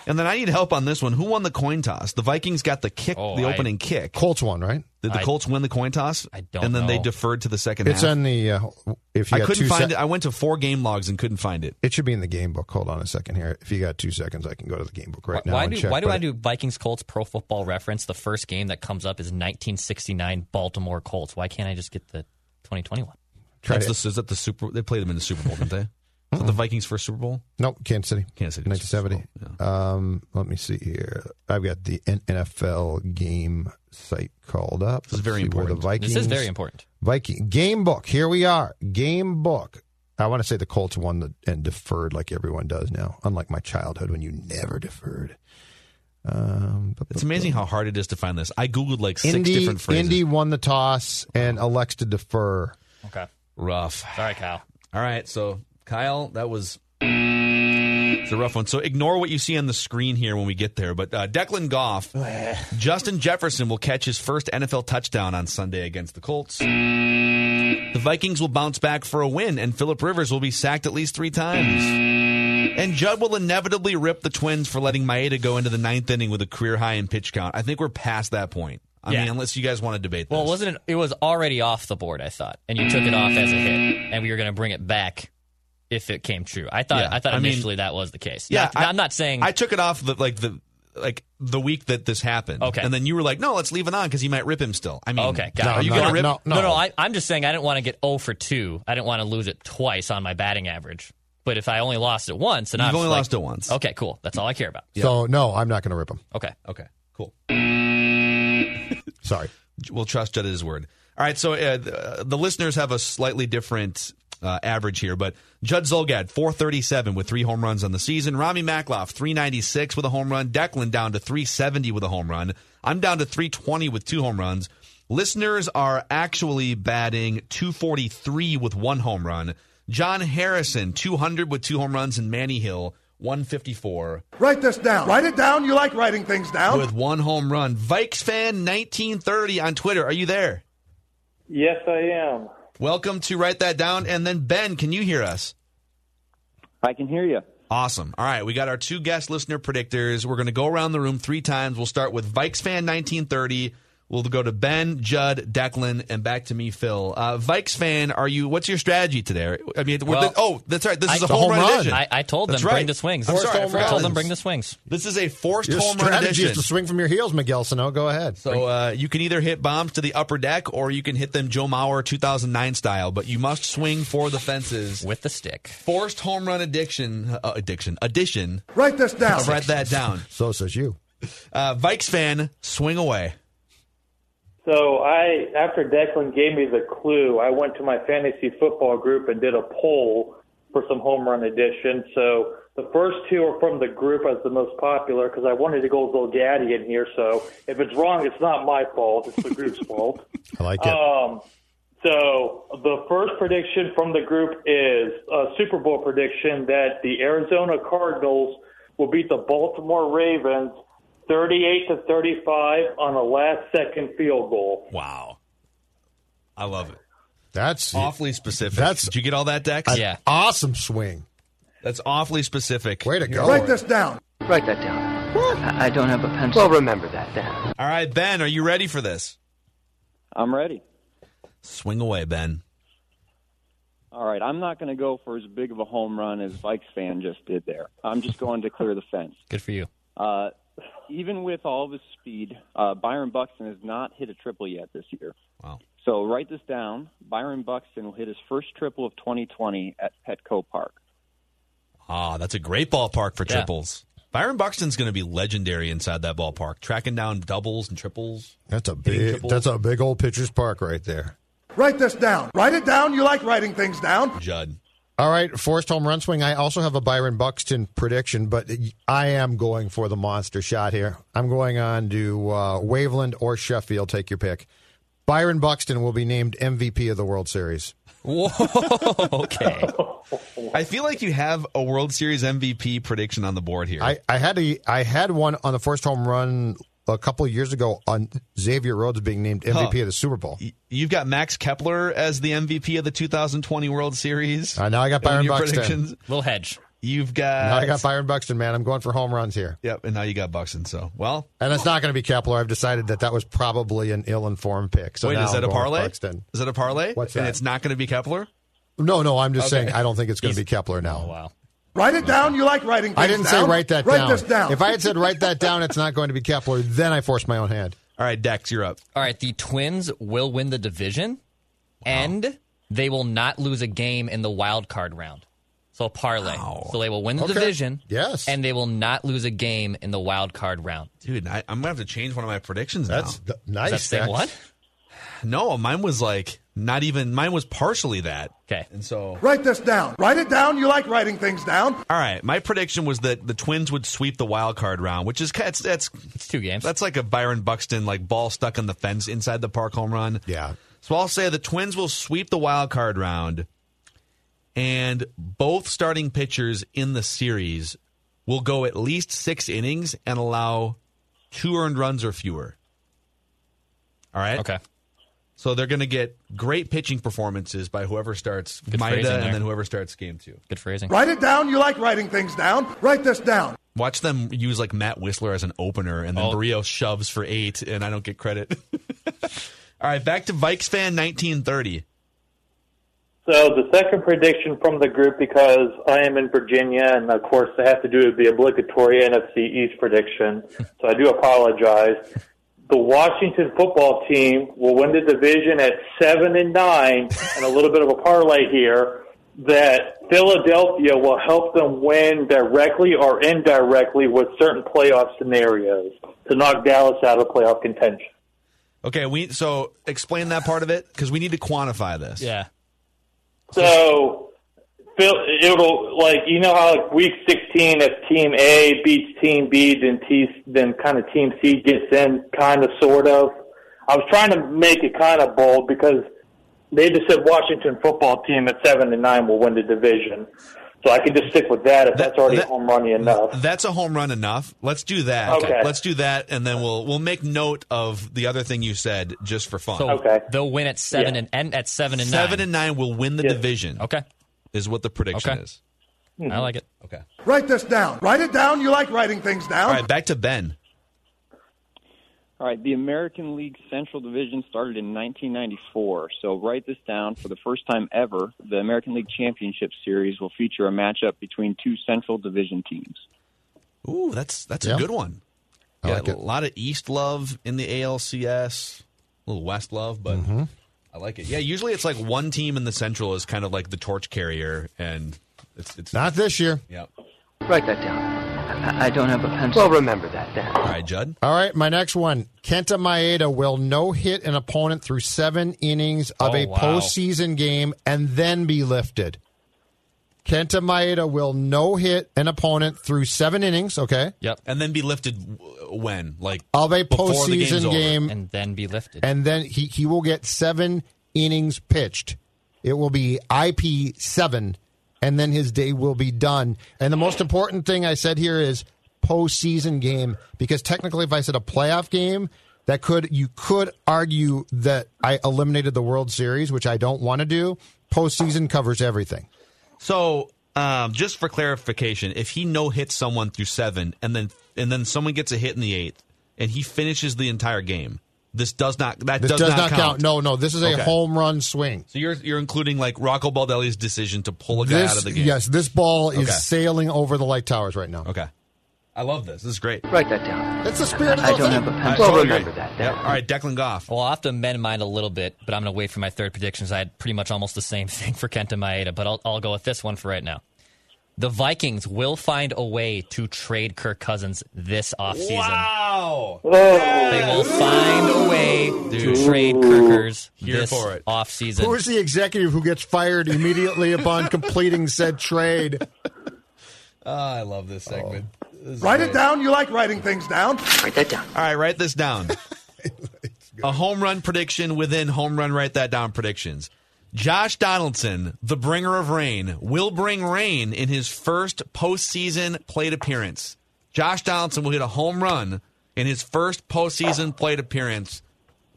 And then I need help on this one. Who won the coin toss? The Vikings got the kick, oh, the opening I, kick. Colts won, right? Did the I, Colts win the coin toss? I don't know. And then know. they deferred to the second it's half. It's on the... Uh, if you I got couldn't two find se- it. I went to four game logs and couldn't find it. It should be in the game book. Hold on a second here. If you got two seconds, I can go to the game book right why, now why and do, check. Why do I do Vikings-Colts Pro Football Reference? The first game that comes up is nineteen sixty-nine Baltimore Colts. Why can't I just get the twenty twenty-one? That's the, is that the Super? They played them in the Super Bowl, didn't they? Is that the Vikings' first Super Bowl? Nope, Kansas City. Kansas City. nineteen seventy. Yeah. Um, let me see here. I've got the N F L game site called up. This Let's is very important. The Vikings, this is very important. Viking Game book. Here we are. Game book. I want to say the Colts won the, and deferred like everyone does now, unlike my childhood when you never deferred. Um, but, it's but, amazing but, how hard it is to find this. I Googled like six Indy, different phrases. Indy won the toss and elects to defer. Okay. Rough. Sorry, Kyle. All right, so Kyle, that was it's a rough one. So ignore what you see on the screen here when we get there. But uh, Declan Goff, Justin Jefferson will catch his first N F L touchdown on Sunday against the Colts. The Vikings will bounce back for a win, and Phillip Rivers will be sacked at least three times. And Judd will inevitably rip the Twins for letting Maeda go into the ninth inning with a career high in pitch count. I think we're past that point. I yeah. mean, unless you guys want to debate this. Well, wasn't it, it was already off the board, I thought, and you took it off as a hit, and we were going to bring it back if it came true. I thought, yeah. I thought initially I mean, that was the case. Yeah, now, I, I'm not saying I took it off the like the like the week that this happened. Okay, and then you were like, no, let's leave it on because he might rip him still. I mean, okay, got no, it. Are you no, going to rip? No, no, no. no I, I'm just saying I didn't want to get zero for two. I didn't want to lose it twice on my batting average. But if I only lost it once, then I've only like, lost it once. Okay, cool. That's all I care about. Yeah. So no, I'm not going to rip him. Okay, okay, cool. Sorry. We'll trust Judd at his word. All right, so uh, the, the listeners have a slightly different uh, average here, but Judd Zulgad, four thirty-seven with three home runs on the season. Rami Makhlouf, three ninety-six with a home run. Declan down to three seventy with a home run. I'm down to three twenty with two home runs. Listeners are actually batting two forty-three with one home run. John Harrison, two hundred with two home runs, and Manny Hill, one fifty-four. Write this down. Write it down. You like writing things down. With one home run. Vikes fan nineteen thirty on Twitter. Are you there? Yes, I am. Welcome to Write That Down. And then, Ben, can you hear us? I can hear you. Awesome. All right, we got our two guest listener predictors. We're going to go around the room three times. We'll start with Vikes fan nineteen thirty. We'll go to Ben, Judd, Declan, and back to me, Phil. Uh, Vikes fan, are you? What's your strategy today? I mean, well, the, oh, that's right. This I, is a home run, run edition. I, I told that's them right. bring the swings. I'm sorry, I told them bring the swings. This is a forced your home run edition. Your strategy is to swing from your heels, Miguel Sano. Go ahead. So uh, you can either hit bombs to the upper deck, or you can hit them Joe Mauer two thousand nine style. But you must swing for the fences with the stick. Forced home run addiction, uh, addiction, addition. Write this down. I'll write that down. So says you, uh, Vikes fan. Swing away. So I, after Declan gave me the clue, I went to my fantasy football group and did a poll for some home run edition. So the first two are from the group as the most popular because I wanted to go with Little Daddy in here. So if it's wrong, it's not my fault. It's the group's fault. I like it. Um, so the first prediction from the group is a Super Bowl prediction that the Arizona Cardinals will beat the Baltimore Ravens thirty-eight to thirty-five on a last-second field goal. Wow. I love it. That's awfully specific. That's, Did you get all that, Dex? Yeah. Awesome swing. That's awfully specific. Way to go. Write this down. Write that down. What? I don't have a pencil. Well, remember that down. All right, Ben, are you ready for this? I'm ready. Swing away, Ben. All right, I'm not going to go for as big of a home run as Vikes fan just did there. I'm just going to clear the fence. Good for you. Uh Even with all of his speed, uh, Byron Buxton has not hit a triple yet this year. Wow. So write this down. Byron Buxton will hit his first triple of twenty twenty at Petco Park. Ah, that's a great ballpark for triples. Yeah. Byron Buxton's going to be legendary inside that ballpark, tracking down doubles and triples. That's a big. Triples. That's a big old pitcher's park right there. Write this down. Write it down. You like writing things down. Judd. All right, Forest Home Run Swing. I also have a Byron Buxton prediction, but I am going for the monster shot here. I'm going on to uh, Waveland or Sheffield. Take your pick. Byron Buxton will be named M V P of the World Series. Whoa, okay. I feel like you have a World Series M V P prediction on the board here. I, I had a I had one on the Forest Home Run a couple of years ago on Xavier Rhodes being named M V P huh. of the Super Bowl. You've got Max Kepler as the M V P of the two thousand twenty World Series. Uh, now I got Byron Buxton. Little hedge. You've got... Now I got Byron Buxton, man. I'm going for home runs here. Yep, and now you got Buxton, so, well... And it's not going to be Kepler. I've decided that that was probably an ill-informed pick. So wait, is that I'm a parlay? Is that a parlay? What's that? And it's not going to be Kepler? No, no, I'm just okay. saying I don't think it's going to be Kepler now. Oh, wow. Write it down. You like writing things down. I didn't down. say write that write down. Write this down. If I had said write that down, it's not going to be Kepler, then I forced my own hand. All right, Dex, you're up. All right, the Twins will win the division, wow. and they will not lose a game in the wild card round. So parlay. Wow. So they will win the okay. division, yes, and they will not lose a game in the wild card round. Dude, I, I'm going to have to change one of my predictions That's now. Th- nice. That's nice. What? No, mine was like... Not even, mine was partially that. Okay. And so. Write this down. Write it down. You like writing things down. All right. My prediction was that the Twins would sweep the wild card round, which is, that's, that's, it's two games. That's like a Byron Buxton, like ball stuck on the fence inside the park home run. Yeah. So I'll say the Twins will sweep the wild card round and both starting pitchers in the series will go at least six innings and allow two earned runs or fewer. All right. Okay. So they're going to get great pitching performances by whoever starts Maeda and then whoever starts game two. Good phrasing. Write it down. You like writing things down. Write this down. Watch them use like Matt Whistler as an opener and then oh. Barrios shoves for eight and I don't get credit. All right, back to Vikes fan nineteen thirty. So the second prediction from the group, because I am in Virginia and of course I have to do the obligatory N F C East prediction. So I do apologize. The Washington football team will win the division at seven and nine, and a little bit of a parlay here, that Philadelphia will help them win directly or indirectly with certain playoff scenarios to knock Dallas out of playoff contention. Okay, we so explain that part of it, because we need to quantify this. Yeah. So... It'll, like, you know how like week sixteen, if team A beats team B, then T, then kind of team C gets in, kind of, sort of. I was trying to make it kind of bold because they just said Washington football team at seven and nine will win the division. So I could just stick with that if that, that's already that, home runny enough. That's a home run enough. Let's do that. Okay. Let's do that, and then we'll we'll make note of the other thing you said just for fun. So okay. They'll win at seven yeah. and end at seven and seven nine. Seven and nine will win the yeah. division. Okay. Is what the prediction okay. is. Mm-hmm. I like it. Okay. Write this down. Write it down. You like writing things down. All right, back to Ben. All right, the American League Central Division started in nineteen ninety-four. So write this down. For the first time ever, the American League Championship Series will feature a matchup between two Central Division teams. Ooh, that's that's yeah. a good one. I Got like a it. lot of East love in the A L C S, a little West love, but... Mm-hmm. I like it. Yeah, usually it's like one team in the Central is kind of like the torch carrier, and it's it's not this year. Yep. Write that down. I, I don't have a pencil. Well, remember that then. All right, Judd. All right, my next one. Kenta Maeda will no-hit an opponent through seven innings of oh, a wow. postseason game and then be lifted. Kenta Maeda will no-hit an opponent through seven innings, okay? Yep. And then be lifted when? Like of a postseason game. And then be lifted. And then he, he will get seven innings pitched. It will be I P seven, and then his day will be done. And the most important thing I said here is postseason game, because technically if I said a playoff game, that could you could argue that I eliminated the World Series, which I don't want to do. Postseason covers everything. So, um, just for clarification, if he no-hits someone through seven, and then and then someone gets a hit in the eighth, and he finishes the entire game, this does not that does, does not, not count. count. No, no, this is okay. a home run swing. So you're you're including like Rocco Baldelli's decision to pull a guy this, out of the game. Yes, this ball is okay. sailing over the light towers right now. Okay, I love this. This is great. Write that down. That's the spirit of the I don't thing. have a pencil. Well, remember that. Yep. All right, Declan Goff. Well, I'll have to mend mine a little bit, but I'm going to wait for my third predictions. I had pretty much almost the same thing for Kenta Maeda, but I'll, I'll go with this one for right now. The Vikings will find a way to trade Kirk Cousins this offseason. Wow! Yes. They will find a way Dude. to trade Kirkers Here this for it. offseason. Who is the executive who gets fired immediately upon completing said trade? Oh, I love this segment. Oh. This write great. it down. You like writing things down. Write that down. All right, write this down. A home run prediction within home run write that down predictions. Josh Donaldson, the bringer of rain, will bring rain in his first postseason plate appearance. Josh Donaldson will hit a home run in his first postseason plate appearance.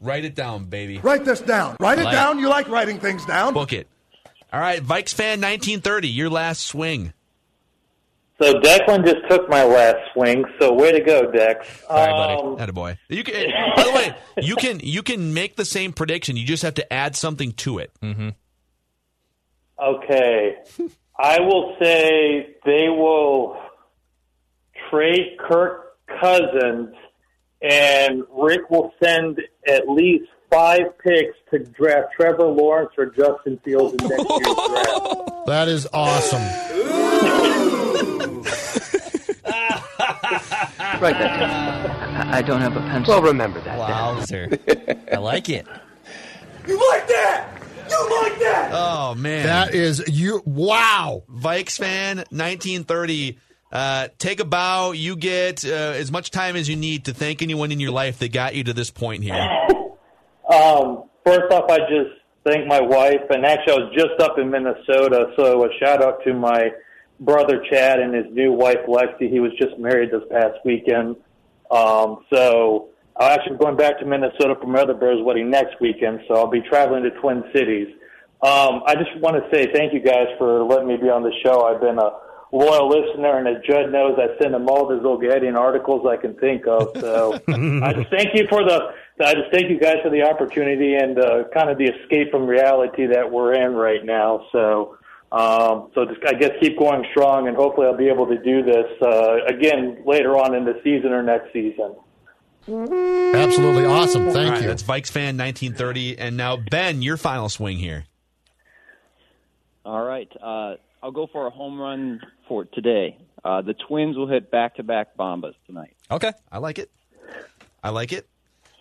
Write it down, baby. Write this down. Write it like down. It. You like writing things down. Book it. All right, Vikes fan nineteen thirty, your last swing. So Declan just took my last swing, so way to go, Dex. All right, buddy. Um, Attaboy. You can, by the way, you can you can make the same prediction. You just have to add something to it. Mm-hmm. Okay. I will say they will trade Kirk Cousins, and Rick will send at least five picks to draft Trevor Lawrence or Justin Fields in next year's draft. That is awesome. Write that down. I don't have a pencil. Well, remember that. Wow, sir. I like it. You like that? You like that? Oh, man. That is you. Wow. Vikes fan, nineteen thirty. Uh, take a bow. You get uh, as much time as you need to thank anyone in your life that got you to this point here. um, first off, I just thank my wife. And actually, I was just up in Minnesota, so a shout out to my brother Chad and his new wife Lexi. He was just married this past weekend. Um, so I'm actually going back to Minnesota for my other brother's wedding next weekend, so I'll be traveling to Twin Cities. Um, I just want to say thank you guys for letting me be on the show. I've been a loyal listener, and as Judd knows, I send him all the Zolgadian articles I can think of. So I just thank you for the I just thank you guys for the opportunity and uh, kind of the escape from reality that we're in right now. So Um, so just, I guess, keep going strong, and hopefully I'll be able to do this uh, again later on in the season or next season. Absolutely awesome. Thank right, you. That's Vikes fan nineteen thirty. And now, Ben, your final swing here. All right. Uh, I'll go for a home run for today. Uh, the Twins will hit back-to-back bombas tonight. Okay. I like it. I like it.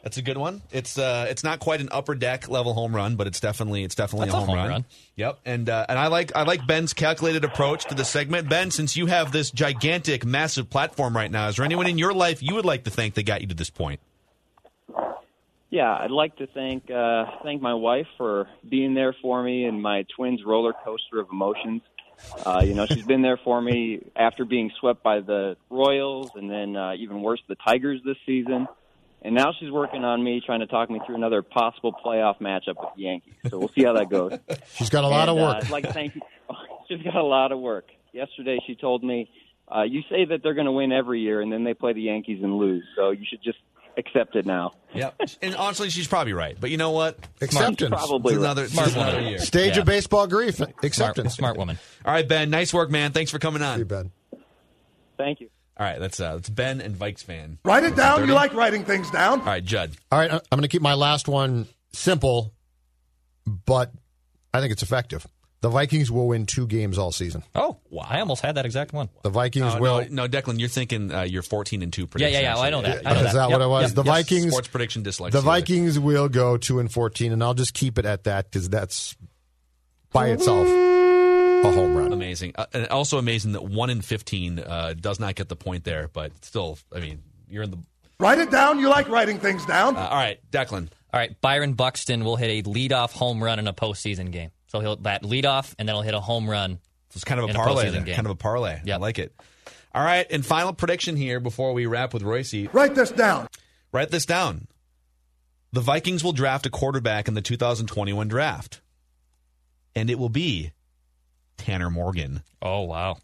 That's a good one. It's uh, it's not quite an upper deck level home run, but it's definitely it's definitely That's a home, a home run. run. Yep, and uh, and I like I like Ben's calculated approach to the segment. Ben, since you have this gigantic, massive platform right now, is there anyone in your life you would like to thank that got you to this point? Yeah, I'd like to thank uh, thank my wife for being there for me and my Twins roller coaster of emotions. Uh, you know, she's been there for me after being swept by the Royals, and then uh, even worse, the Tigers this season. And now she's working on me, trying to talk me through another possible playoff matchup with the Yankees. So we'll see how that goes. She's got a lot and, of work. Uh, I'd like to thank you. She's got a lot of work. Yesterday she told me, uh, you say that they're going to win every year, and then they play the Yankees and lose. So you should just accept it now. Yep. And honestly, she's probably right. But you know what? Acceptance. Probably another, smart another year. Stage yeah. of baseball grief. Acceptance. Smart, smart woman. All right, Ben. Nice work, man. Thanks for coming on. See you, Ben. Thank you. All right, that's, uh, that's Ben and Vikes fan. Write it down. thirty. You like writing things down. All right, Judd. All right, I'm going to keep my last one simple, but I think it's effective. The Vikings will win two games all season. Oh, wow. I almost had that exact one. The Vikings oh, will. No, no, Declan, you're thinking uh, your fourteen and two prediction. Yeah, yeah, yeah. Well, I know that. I know Is that, that yep, what it was? Yep, the yes. Vikings. Sports prediction dyslexia. The Vikings will go two and fourteen, and I'll just keep it at that because that's by itself a home run. Amazing. Uh, and also amazing that one in fifteen uh, does not get the point there, but still, I mean, you're in the... Write it down. You like writing things down. Uh, all right, Declan. All right, Byron Buxton will hit a leadoff home run in a postseason game. So he'll bat leadoff, and then he'll hit a home run. So it's kind of a parlay. A game. Kind of a parlay. Yep. I like it. All right, and final prediction here before we wrap with Royce. Write this down. Write this down. The Vikings will draft a quarterback in the two thousand twenty-one draft, and it will be Tanner Morgan. Oh, wow.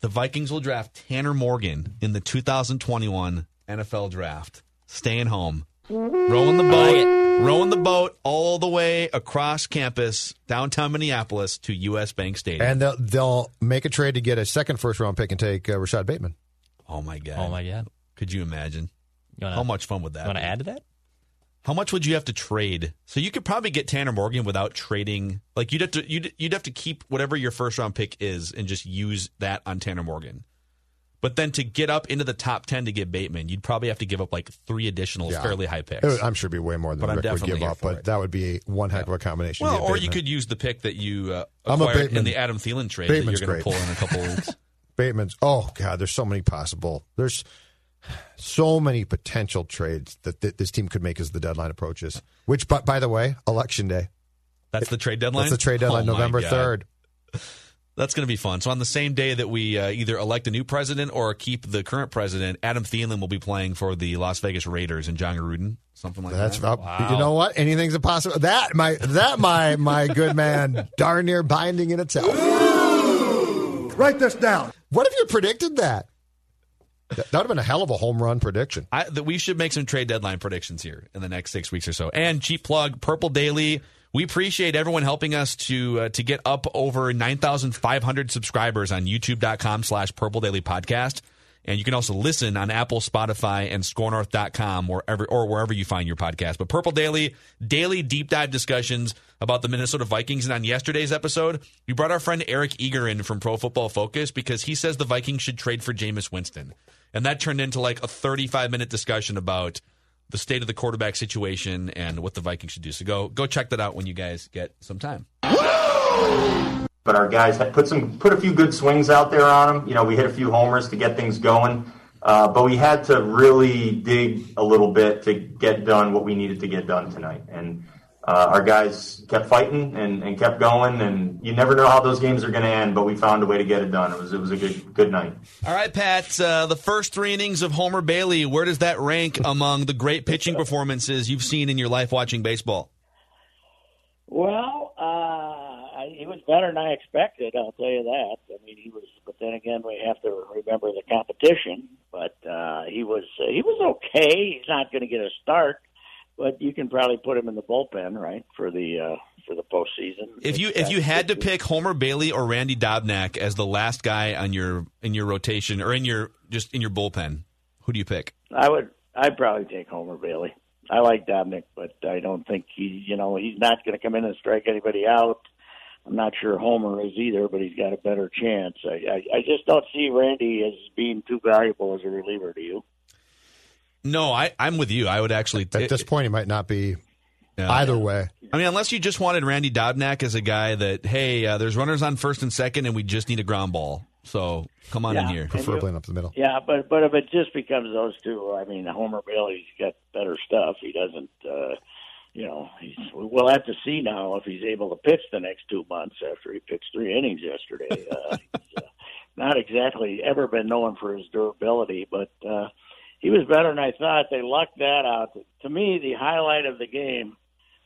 The Vikings will draft Tanner Morgan in the two thousand twenty-one N F L draft. Staying home. Rowing the boat. Rowing the boat all the way across campus, downtown Minneapolis, to U S Bank Stadium. And they'll, they'll make a trade to get a second first-round pick and take uh, Rashad Bateman. Oh, my God. Oh, my God. Could you imagine? You wanna, How much fun would that be? You want to add to that? How much would you have to trade? So you could probably get Tanner Morgan without trading. Like, you'd have to you'd, you'd have to keep whatever your first-round pick is and just use that on Tanner Morgan. But then to get up into the top ten to get Bateman, you'd probably have to give up like three additional yeah. fairly high picks. Would, I'm sure it'd be way more than but Rick would give up, but it. that would be one heck yeah. of a combination. Well, or you could use the pick that you uh, acquired in the Adam Thielen trade Bateman's that you're going to pull in a couple of weeks. Bateman's, oh, God, there's so many possible. There's so many potential trades that th- this team could make as the deadline approaches, which, by, by the way, Election Day. That's it, the trade deadline? That's the trade deadline, oh November third. That's going to be fun. So on the same day that we uh, either elect a new president or keep the current president, Adam Thielen will be playing for the Las Vegas Raiders and John Gruden, something like That's that. That's wow. You know what? Anything's impossible. That my that my my good man, darn near binding in itself. Ooh! Write this down. What if you predicted that? That would have been a hell of a home run prediction. I, that we should make some trade deadline predictions here in the next six weeks or so. And cheap plug, Purple Daily. We appreciate everyone helping us to uh, to get up over nine thousand five hundred subscribers on YouTube.com slash Purple Daily Podcast. And you can also listen on Apple, Spotify, and score north dot com or, every, or wherever you find your podcast. But Purple Daily, daily deep dive discussions about the Minnesota Vikings. And on yesterday's episode, we brought our friend Eric Eager in from Pro Football Focus because he says the Vikings should trade for Jameis Winston. And that turned into like a thirty-five minute discussion about the state of the quarterback situation and what the Vikings should do. So go go check that out when you guys get some time. But our guys had put some put a few good swings out there on them. You know, we hit a few homers to get things going. Uh, but we had to really dig a little bit to get done what we needed to get done tonight. And uh, our guys kept fighting and, and kept going. And you never know how those games are going to end, but we found a way to get it done. It was it was a good good night. All right, Pat, uh, the first three innings of Homer Bailey, where does that rank among the great pitching performances you've seen in your life watching baseball? Well, uh, he was better than I expected, I'll tell you that. I mean, he was, but then again, we have to remember the competition. But uh, he was uh, he was okay. He's not going to get a start. But you can probably put him in the bullpen, right, for the uh, for the postseason. If you if you had to pick Homer Bailey or Randy Dobnak as the last guy on your in your rotation or in your just in your bullpen, who do you pick? I would I'd probably take Homer Bailey. I like Dobnak, but I don't think he you know he's not going to come in and strike anybody out. I'm not sure Homer is either, but he's got a better chance. I, I, I just don't see Randy as being too valuable as a reliever to you. No, I, I'm with you. I would actually... T- At this point, he might not be yeah. either way. I mean, unless you just wanted Randy Dobnak as a guy that, hey, uh, there's runners on first and second, and we just need a ground ball. So come on yeah. in here. Preferably up the middle. Yeah, but but if it just becomes those two, I mean, Homer Bailey's got better stuff. He doesn't, uh, you know, he's, we'll have to see now if he's able to pitch the next two months after he pitched three innings yesterday. Uh, he's uh, not exactly ever been known for his durability, but... Uh, He was better than I thought. They lucked that out. To me, the highlight of the game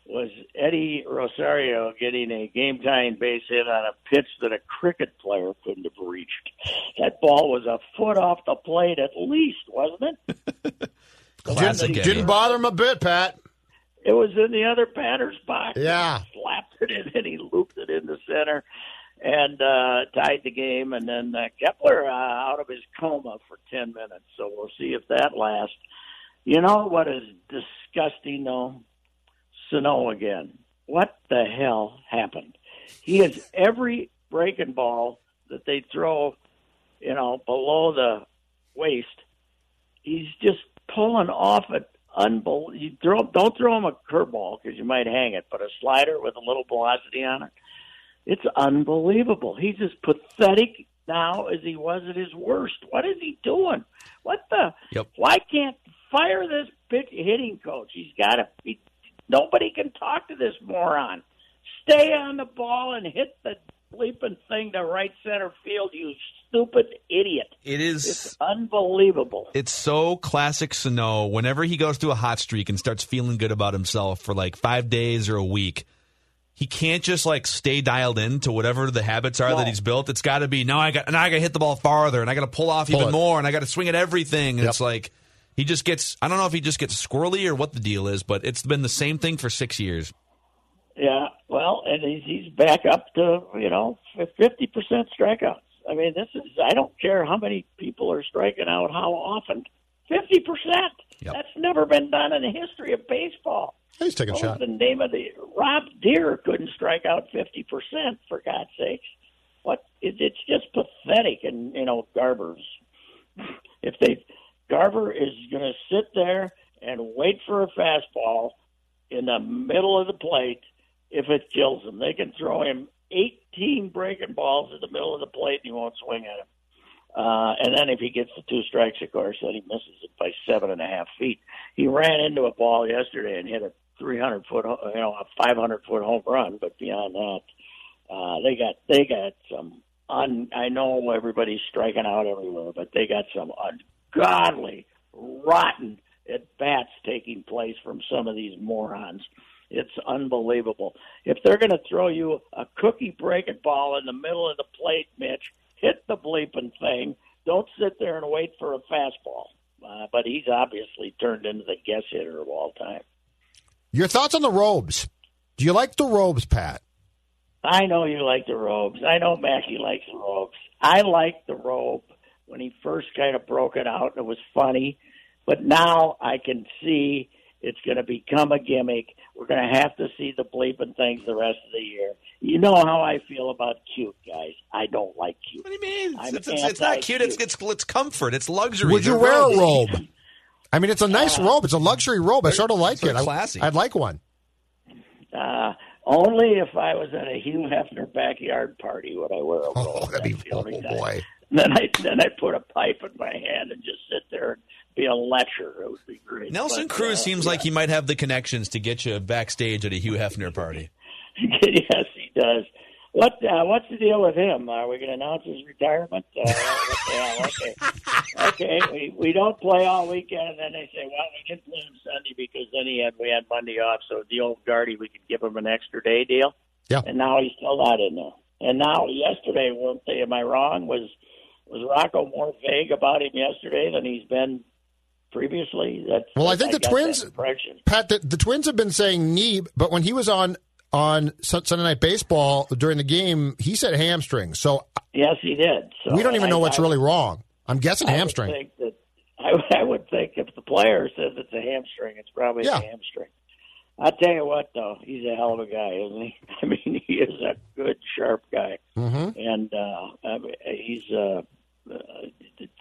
was Eddie Rosario getting a game-tying base hit on a pitch that a cricket player couldn't have reached. That ball was a foot off the plate at least, wasn't it? Classic. Didn't, didn't bother him a bit, Pat. It was in the other batter's box. Yeah. He slapped it in, and he looped it in the center. And uh, tied the game, and then uh, Kepler uh, out of his coma for ten minutes. So we'll see if that lasts. You know what is disgusting, though? Sano again. What the hell happened? He has every breaking ball that they throw, you know, below the waist. He's just pulling off it. Unbel- you throw, don't throw him a curveball because you might hang it, but a slider with a little velocity on it. It's unbelievable. He's as pathetic now as he was at his worst. What is he doing? What the? Yep. Why can't fire this pitch hitting coach? He's got to be. Nobody can talk to this moron. Stay on the ball and hit the bleeping thing to right center field, you stupid idiot. It is. It's unbelievable. It's so classic Sano. Whenever he goes through a hot streak and starts feeling good about himself for like five days or a week, he can't just like stay dialed in to whatever the habits are no. that he's built. It's got to be now. I got now. I got to hit the ball farther, and I got to pull off pull even it. more, and I got to swing at everything. Yep. It's like he just gets. I don't know if he just gets squirrely or what the deal is, but it's been the same thing for six years. Yeah, well, and he's, he's back up to you know fifty percent strikeouts. I mean, this is, I don't care how many people are striking out, how often. fifty percent. Yep. That's never been done in the history of baseball. He's taking a shot. The name of the Rob Deere couldn't strike out fifty percent for God's sakes. What? It, it's just pathetic. And you know, Garber's. If they Garver is going to sit there and wait for a fastball in the middle of the plate, if it kills him, they can throw him eighteen breaking balls in the middle of the plate, and he won't swing at him. Uh, and then if he gets the two strikes, of course, then he misses it by seven and a half feet. He ran into a ball yesterday and hit a three hundred foot, you know, a five hundred foot home run. But beyond that, uh, they got they got some. Un, I know everybody's striking out everywhere, but they got some ungodly, rotten at bats taking place from some of these morons. It's unbelievable. If they're going to throw you a cookie breaking ball in the middle of the plate, Mitch, hit the bleeping thing. Don't sit there and wait for a fastball. Uh, but he's obviously turned into the guess hitter of all time. Your thoughts on the robes. Do you like the robes, Pat? I know you like the robes. I know Mackey likes the robes. I liked the robe when he first kind of broke it out, and it was funny. But now I can see it's going to become a gimmick. We're going to have to see the bleeping things the rest of the year. You know how I feel about cute, guys. I don't like cute. What do you mean? It's, it's, it's not cute. cute. It's, it's it's comfort. It's luxury. Would you wear a robe? I mean, it's a nice uh, robe. It's a luxury robe. I sort of like sort it. Of classy. I, I'd like one. Uh, only if I was at a Hugh Hefner backyard party would I wear a robe. Oh, that'd be oh, boy. Then I then I put a pipe in my hand and just sit there and be a lecher. It would be great. Nelson but, Cruz uh, seems yeah. like he might have the connections to get you backstage at a Hugh Hefner party. Yes, he does. What uh, what's the deal with him? Are we going to announce his retirement? Uh, yeah, okay, okay. We we don't play all weekend, and then they say, well, we can play him Sunday because then he had we had Monday off. So the old Guardy, we could give him an extra day deal. Yeah. And now he's still not in there. And now yesterday, weren't they? Am I wrong? Was Was Rocco more vague about him yesterday than he's been previously? That's, well, I think I the Twins, Pat, the, the Twins have been saying knee, but when he was on on Sunday Night Baseball during the game, he said hamstring. So yes, he did. So we don't even I, know what's I, really wrong. I'm guessing I hamstring. Would think that, I, I would think if the player says it's a hamstring, it's probably yeah. a hamstring. I'll tell you what, though, he's a hell of a guy, isn't he? I mean, he is a good, sharp guy. Mm-hmm. And uh, I mean, he's uh, Uh,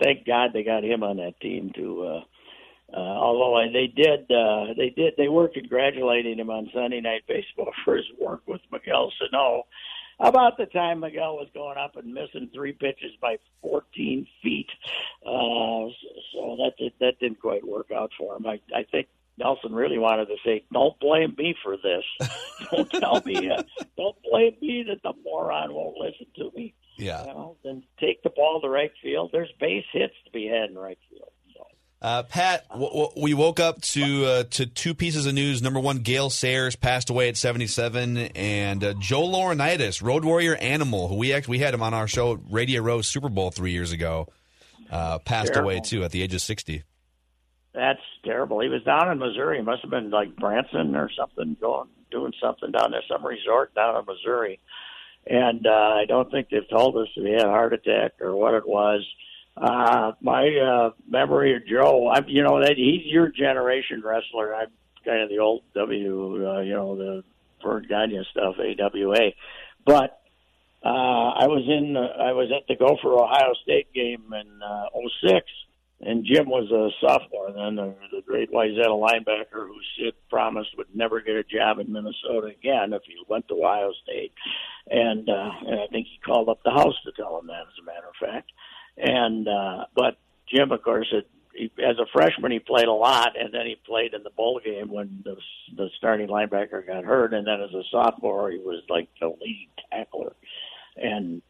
thank God they got him on that team too. Uh, uh, although I, they did, uh, they did, they were congratulating him on Sunday Night Baseball for his work with Miguel Sano. About the time Miguel was going up and missing three pitches by fourteen feet, uh, so that did, that didn't quite work out for him. I, I think Nelson really wanted to say, "Don't blame me for this. Don't tell me. Uh, don't blame me that the moron won't listen to me." Yeah. Well, then take the ball to right field. There's base hits to be had in right field. So. Uh, Pat, w- w- we woke up to uh, to two pieces of news. Number one, Gail Sayers passed away at seventy-seven, and uh, Joe Laurinaitis, Road Warrior Animal, who we actually we had him on our show, Radio Row Super Bowl three years ago, uh, passed terrible. away too at the age of sixty. That's terrible. He was down in Missouri. He must have been like Branson or something, going doing something down there, some resort down in Missouri. And uh, I don't think they've told us if he had a heart attack or what it was. Uh, my uh, memory of Joe, I, you know, that he's your generation wrestler. I'm kind of the old W, uh, you know, the Vern Gagne stuff, A W A. But uh, I was in, uh, I was at the Gopher Ohio State game in uh, oh six, and Jim was a sophomore then, the, the great Wayzata linebacker who Sid promised would never get a job in Minnesota again if he went to Ohio State. And, uh, and I think he called up the house to tell him that, as a matter of fact. And uh, but Jim, of course, it, he, as a freshman, he played a lot, and then he played in the bowl game when the, the starting linebacker got hurt. And then as a sophomore, he was like the lead tackler. And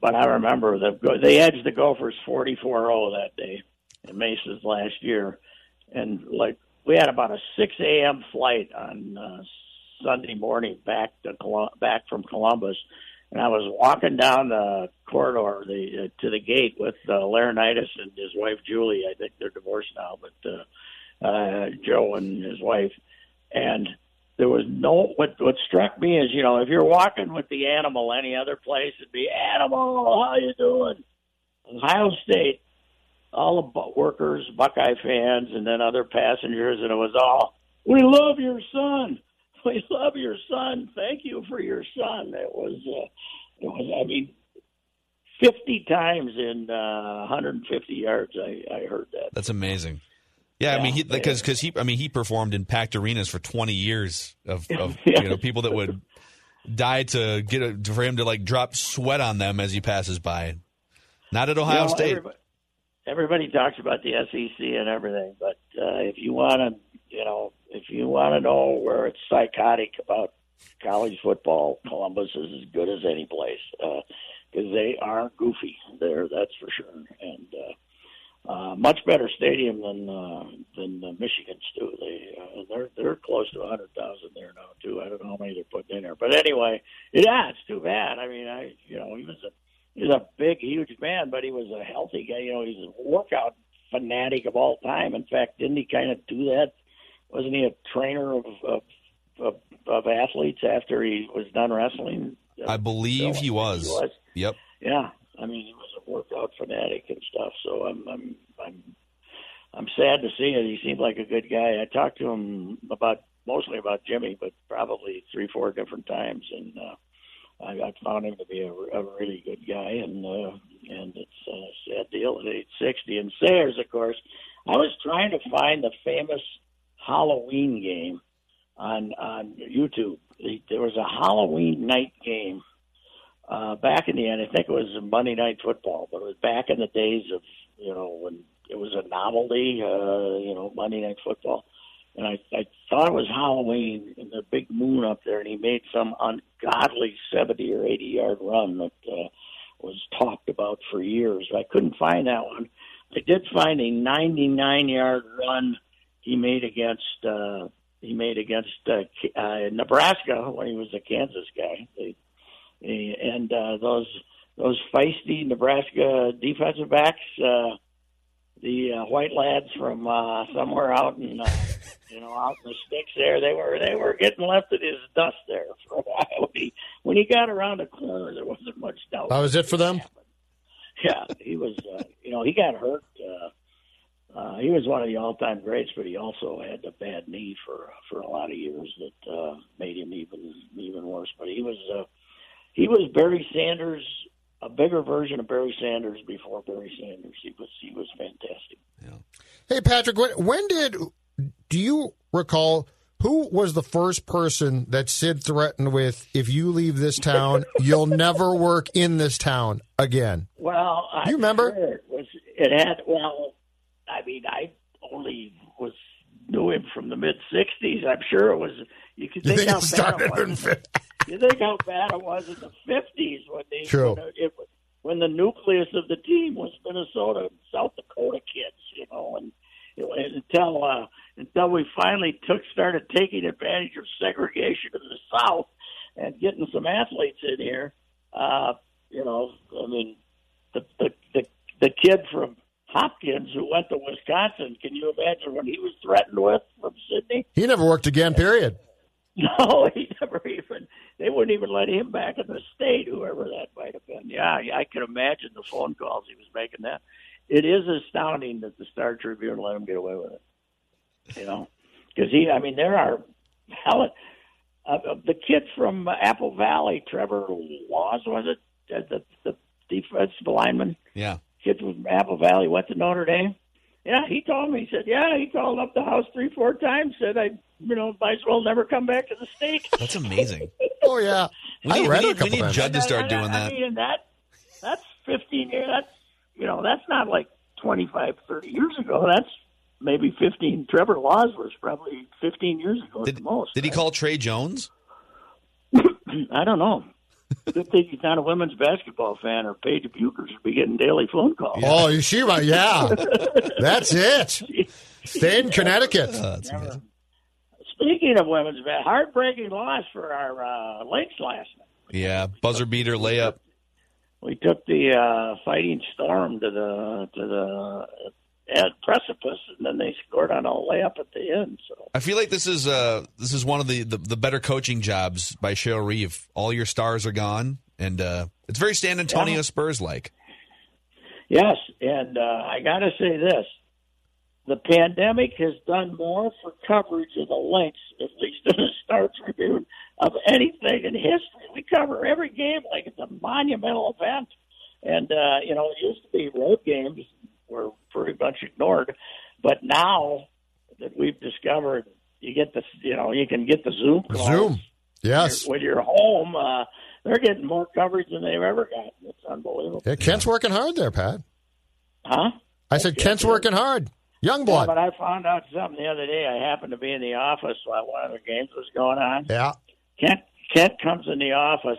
but I remember the, they edged the Gophers forty-four oh that day. In Mesa's last year, and like we had about a six a.m. flight on uh, Sunday morning back to Colum- back from Columbus, and I was walking down the corridor the, uh, to the gate with uh, Laurinaitis and his wife Julie. I think they're divorced now, but uh, uh, Joe and his wife, and there was no, what what struck me is, you know, if you're walking with the animal any other place, it'd be, "Animal, how you doing?" Ohio State, all the bu- workers, Buckeye fans, and then other passengers, and it was all, "We love your son. We love your son. Thank you for your son." It was, uh, it was. I mean, fifty times in uh, one hundred fifty yards, I, I heard that. That's amazing. Yeah, yeah, I mean, he, because because he, I mean, he performed in packed arenas for twenty years of, of yeah. you know, people that would die to get a, for him to like drop sweat on them as he passes by. Not at Ohio you know, State. Everybody, everybody talks about the S E C and everything, but uh, if you want to, you know, if you want to know where it's psychotic about college football, Columbus is as good as any place because uh, they are goofy there. That's for sure, and. Uh, Uh, much better stadium than uh, than uh, Michigan's too. They uh, they're they're close to a hundred thousand there now too. I don't know how many they're putting in there, but anyway, yeah, it's too bad. I mean, I you know he was a he was a big, huge man, but he was a healthy guy. You know, he's a workout fanatic of all time. In fact, didn't he kind of do that? Wasn't he a trainer of of, of, of athletes after he was done wrestling? I believe so, he, was. he was. Yep. Yeah. I mean, he was a workout fanatic and stuff, so I'm I'm I'm I'm sad to see it. He seemed like a good guy. I talked to him about mostly about Jimmy, but probably three, four different times, and uh, I, I found him to be a, a really good guy. And uh, and it's a sad deal at eight sixty. And Sayers, of course, I was trying to find the famous Halloween game on on YouTube. There was a Halloween night game. Uh, back in the end, I think it was Monday Night Football, but it was back in the days of, you know, when it was a novelty, uh, you know, Monday Night Football. And I, I thought it was Halloween and the big moon up there, and he made some ungodly seventy or eighty-yard run that uh, was talked about for years. I couldn't find that one. I did find a ninety-nine-yard run he made against uh, he made against uh, uh, Nebraska when he was a Kansas guy. They, And uh, those those feisty Nebraska defensive backs, uh, the uh, white lads from uh, somewhere out in uh, you know out in the sticks there, they were they were getting left at his dust there for a while. When he, when he got around the corner, there wasn't much doubt. That was it for them. Yeah, he was. Uh, you know, he got hurt. Uh, Uh, he was one of the all-time greats, but he also had a bad knee for for a lot of years that uh, made him even even worse. But he was. Uh, He was Barry Sanders, a bigger version of Barry Sanders before Barry Sanders. He was he was fantastic. Yeah. Hey, Patrick, when, when did do you recall who was the first person that Sid threatened with, "If you leave this town, you'll never work in this town again"? Well, I do you remember? Sure it was it had well, I mean, I only was knew him from the mid sixties. I'm sure it was. You could think, you think how it started in You think how bad it was in the fifties when they True. When, it, when the nucleus of the team was Minnesota and South Dakota kids, you know, and, and until uh, until we finally took started taking advantage of segregation in the South and getting some athletes in here, uh, you know, I mean, the the the, the kid from Hopkins who went to Wisconsin, can you imagine what he was threatened with from Sydney? He never worked again. Period. No, he never even. They wouldn't even let him back in the state, whoever that might have been. Yeah, I can imagine the phone calls he was making. That it is astounding that the Star Tribune let him get away with it. You know, because he. I mean, there are hell. Uh, the kid from Apple Valley, Trevor Laws, was it uh, the the defensive lineman? Yeah, kid from Apple Valley went to Notre Dame. Yeah, he told me. He said, "Yeah, he called up the house three, four times. Said I, you know, might as well never come back to the state." That's amazing. Oh yeah, we need, I read we need, we need Judd to start I, I, doing I, that. I mean, that that's fifteen years. That's you know, that's not like twenty-five, thirty years ago. That's maybe fifteen. Trevor Laws was probably fifteen years ago did, at the most. Did right? He call Trey Jones? I don't know. Good thing he's not a women's basketball fan, or Paige Bueckers would be getting daily phone calls. Oh, she right? Yeah, that's it. Stay in Connecticut. Oh, that's amazing. Speaking of women's basketball, heartbreaking loss for our uh, Lynx last night. Yeah, buzzer beater layup. We took the uh, Fighting Storm to the to the at precipice, and then they scored on a layup at the end. So I feel like this is uh, this is one of the, the, the better coaching jobs by Cheryl Reeve. All your stars are gone, and uh, it's very San Antonio yeah. Spurs-like. Yes, and uh, I got to say this. The pandemic has done more for coverage of the Lynx, at least in the Star Tribune, of anything in history. We cover every game like it's a monumental event. And, uh, you know, it used to be road games were pretty much ignored. But now that we've discovered you get the, you know, you can get the Zoom calls. Zoom, yes. When you're, when you're home, uh, they're getting more coverage than they've ever gotten. It's unbelievable. Yeah, Kent's yeah. working hard there, Pat. Huh? I said okay. Kent's working hard. Young blood. Yeah, but I found out something the other day. I happened to be in the office while one of the games was going on. Yeah. Kent, Kent comes in the office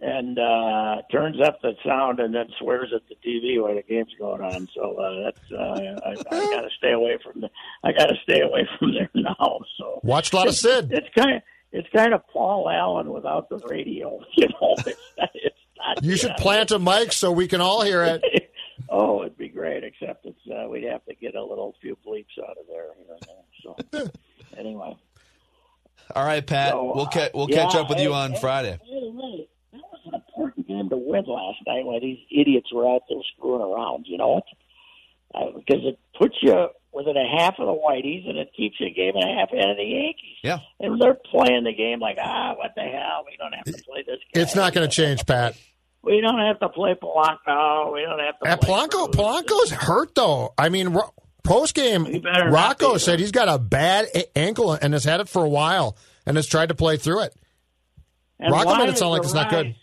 and uh, turns up the sound and then swears at the T V while the game's going on. So uh, that's uh, I, I got to stay away from the, I got to stay away from there now. So watched a lot of Sid. It's, it's kind of it's kind of Paul Allen without the radio. You know, it's, it's not. You should plant a mic so we can all hear it. Oh, it'd be great, except it's uh, we'd have to get a little few bleeps out of there. Here and there. So anyway. All right, Pat. So, we'll ca- we'll yeah, catch up with hey, you on hey, Friday. Wait a minute. That was an important game to win last night when these idiots were out there screwing around, you know? Uh, because it puts you within a half of the Whiteys, and it keeps you a game and a half ahead of the Yankees. Yeah. And they're playing the game like, ah, what the hell? We don't have to play this game. It's not going to change, Pat. We don't have to play Polanco. We don't have to At play Polanco. Cruz. Polanco's hurt, though. I mean, post game, Rocco said he's got a bad ankle and has had it for a while and has tried to play through it. And Rocco made it sound like it's not good.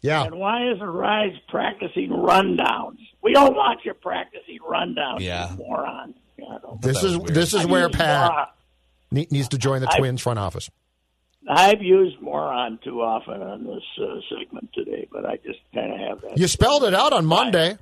Yeah. And why is Arise practicing rundowns? We don't want you practicing rundowns, yeah. you moron. God, this is this is I've where Pat moron. needs to join the I've, Twins front office. I've used moron too often on this uh, segment today, but I just kind of have that. You spelled it out on Monday.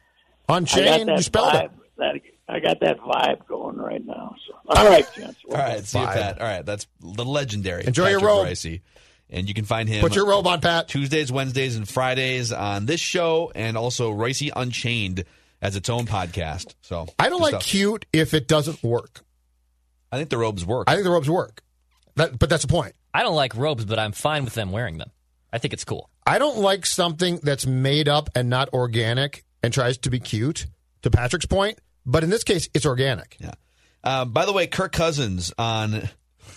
On Chain, you spelled vibe, it. That, I got that vibe going right now. So. All right, gents. All right, see you, Pat. All right, that's the legendary. Enjoy Patrick your robe. Ricey. And you can find him. Put your robe on, Pat. Tuesdays, Wednesdays, and Fridays on this show, and also Ricey Unchained as its own podcast. So I don't like stuff. Cute if it doesn't work. I think the robes work. I think the robes work. That, but that's the point. I don't like robes, but I'm fine with them wearing them. I think it's cool. I don't like something that's made up and not organic and tries to be cute, to Patrick's point. But in this case, it's organic. Yeah. Um, by the way, Kirk Cousins on...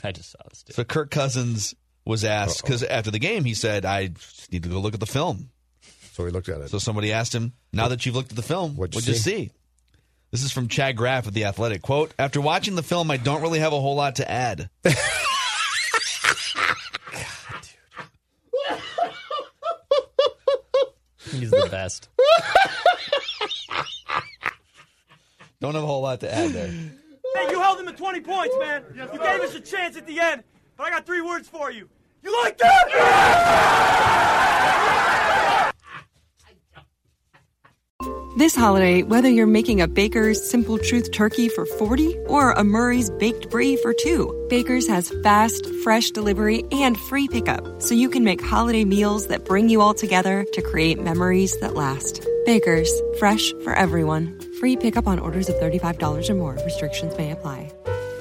I just saw this, dude. So Kirk Cousins was asked, because after the game, he said, I need to go look at the film. So he looked at it. So somebody asked him, now that you've looked at the film, what'd you, what'd you see? see? This is from Chad Graff at The Athletic. Quote, after watching the film, I don't really have a whole lot to add. He's the best. Don't have a whole lot to add there. Hey, you held him at twenty points, man. You gave us a chance at the end, but I got three words for you. You like that? This holiday, whether you're making a Baker's Simple Truth turkey for forty or a Murray's Baked Brie for two, Baker's has fast, fresh delivery and free pickup, so you can make holiday meals that bring you all together to create memories that last. Baker's, fresh for everyone. Free pickup on orders of thirty-five dollars or more. Restrictions may apply.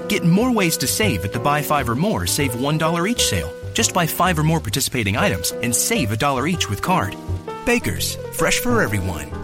Get more ways to save at the Buy Five or More Save one dollar each sale. Just buy five or more participating items and save a dollar each with card. Baker's, fresh for everyone.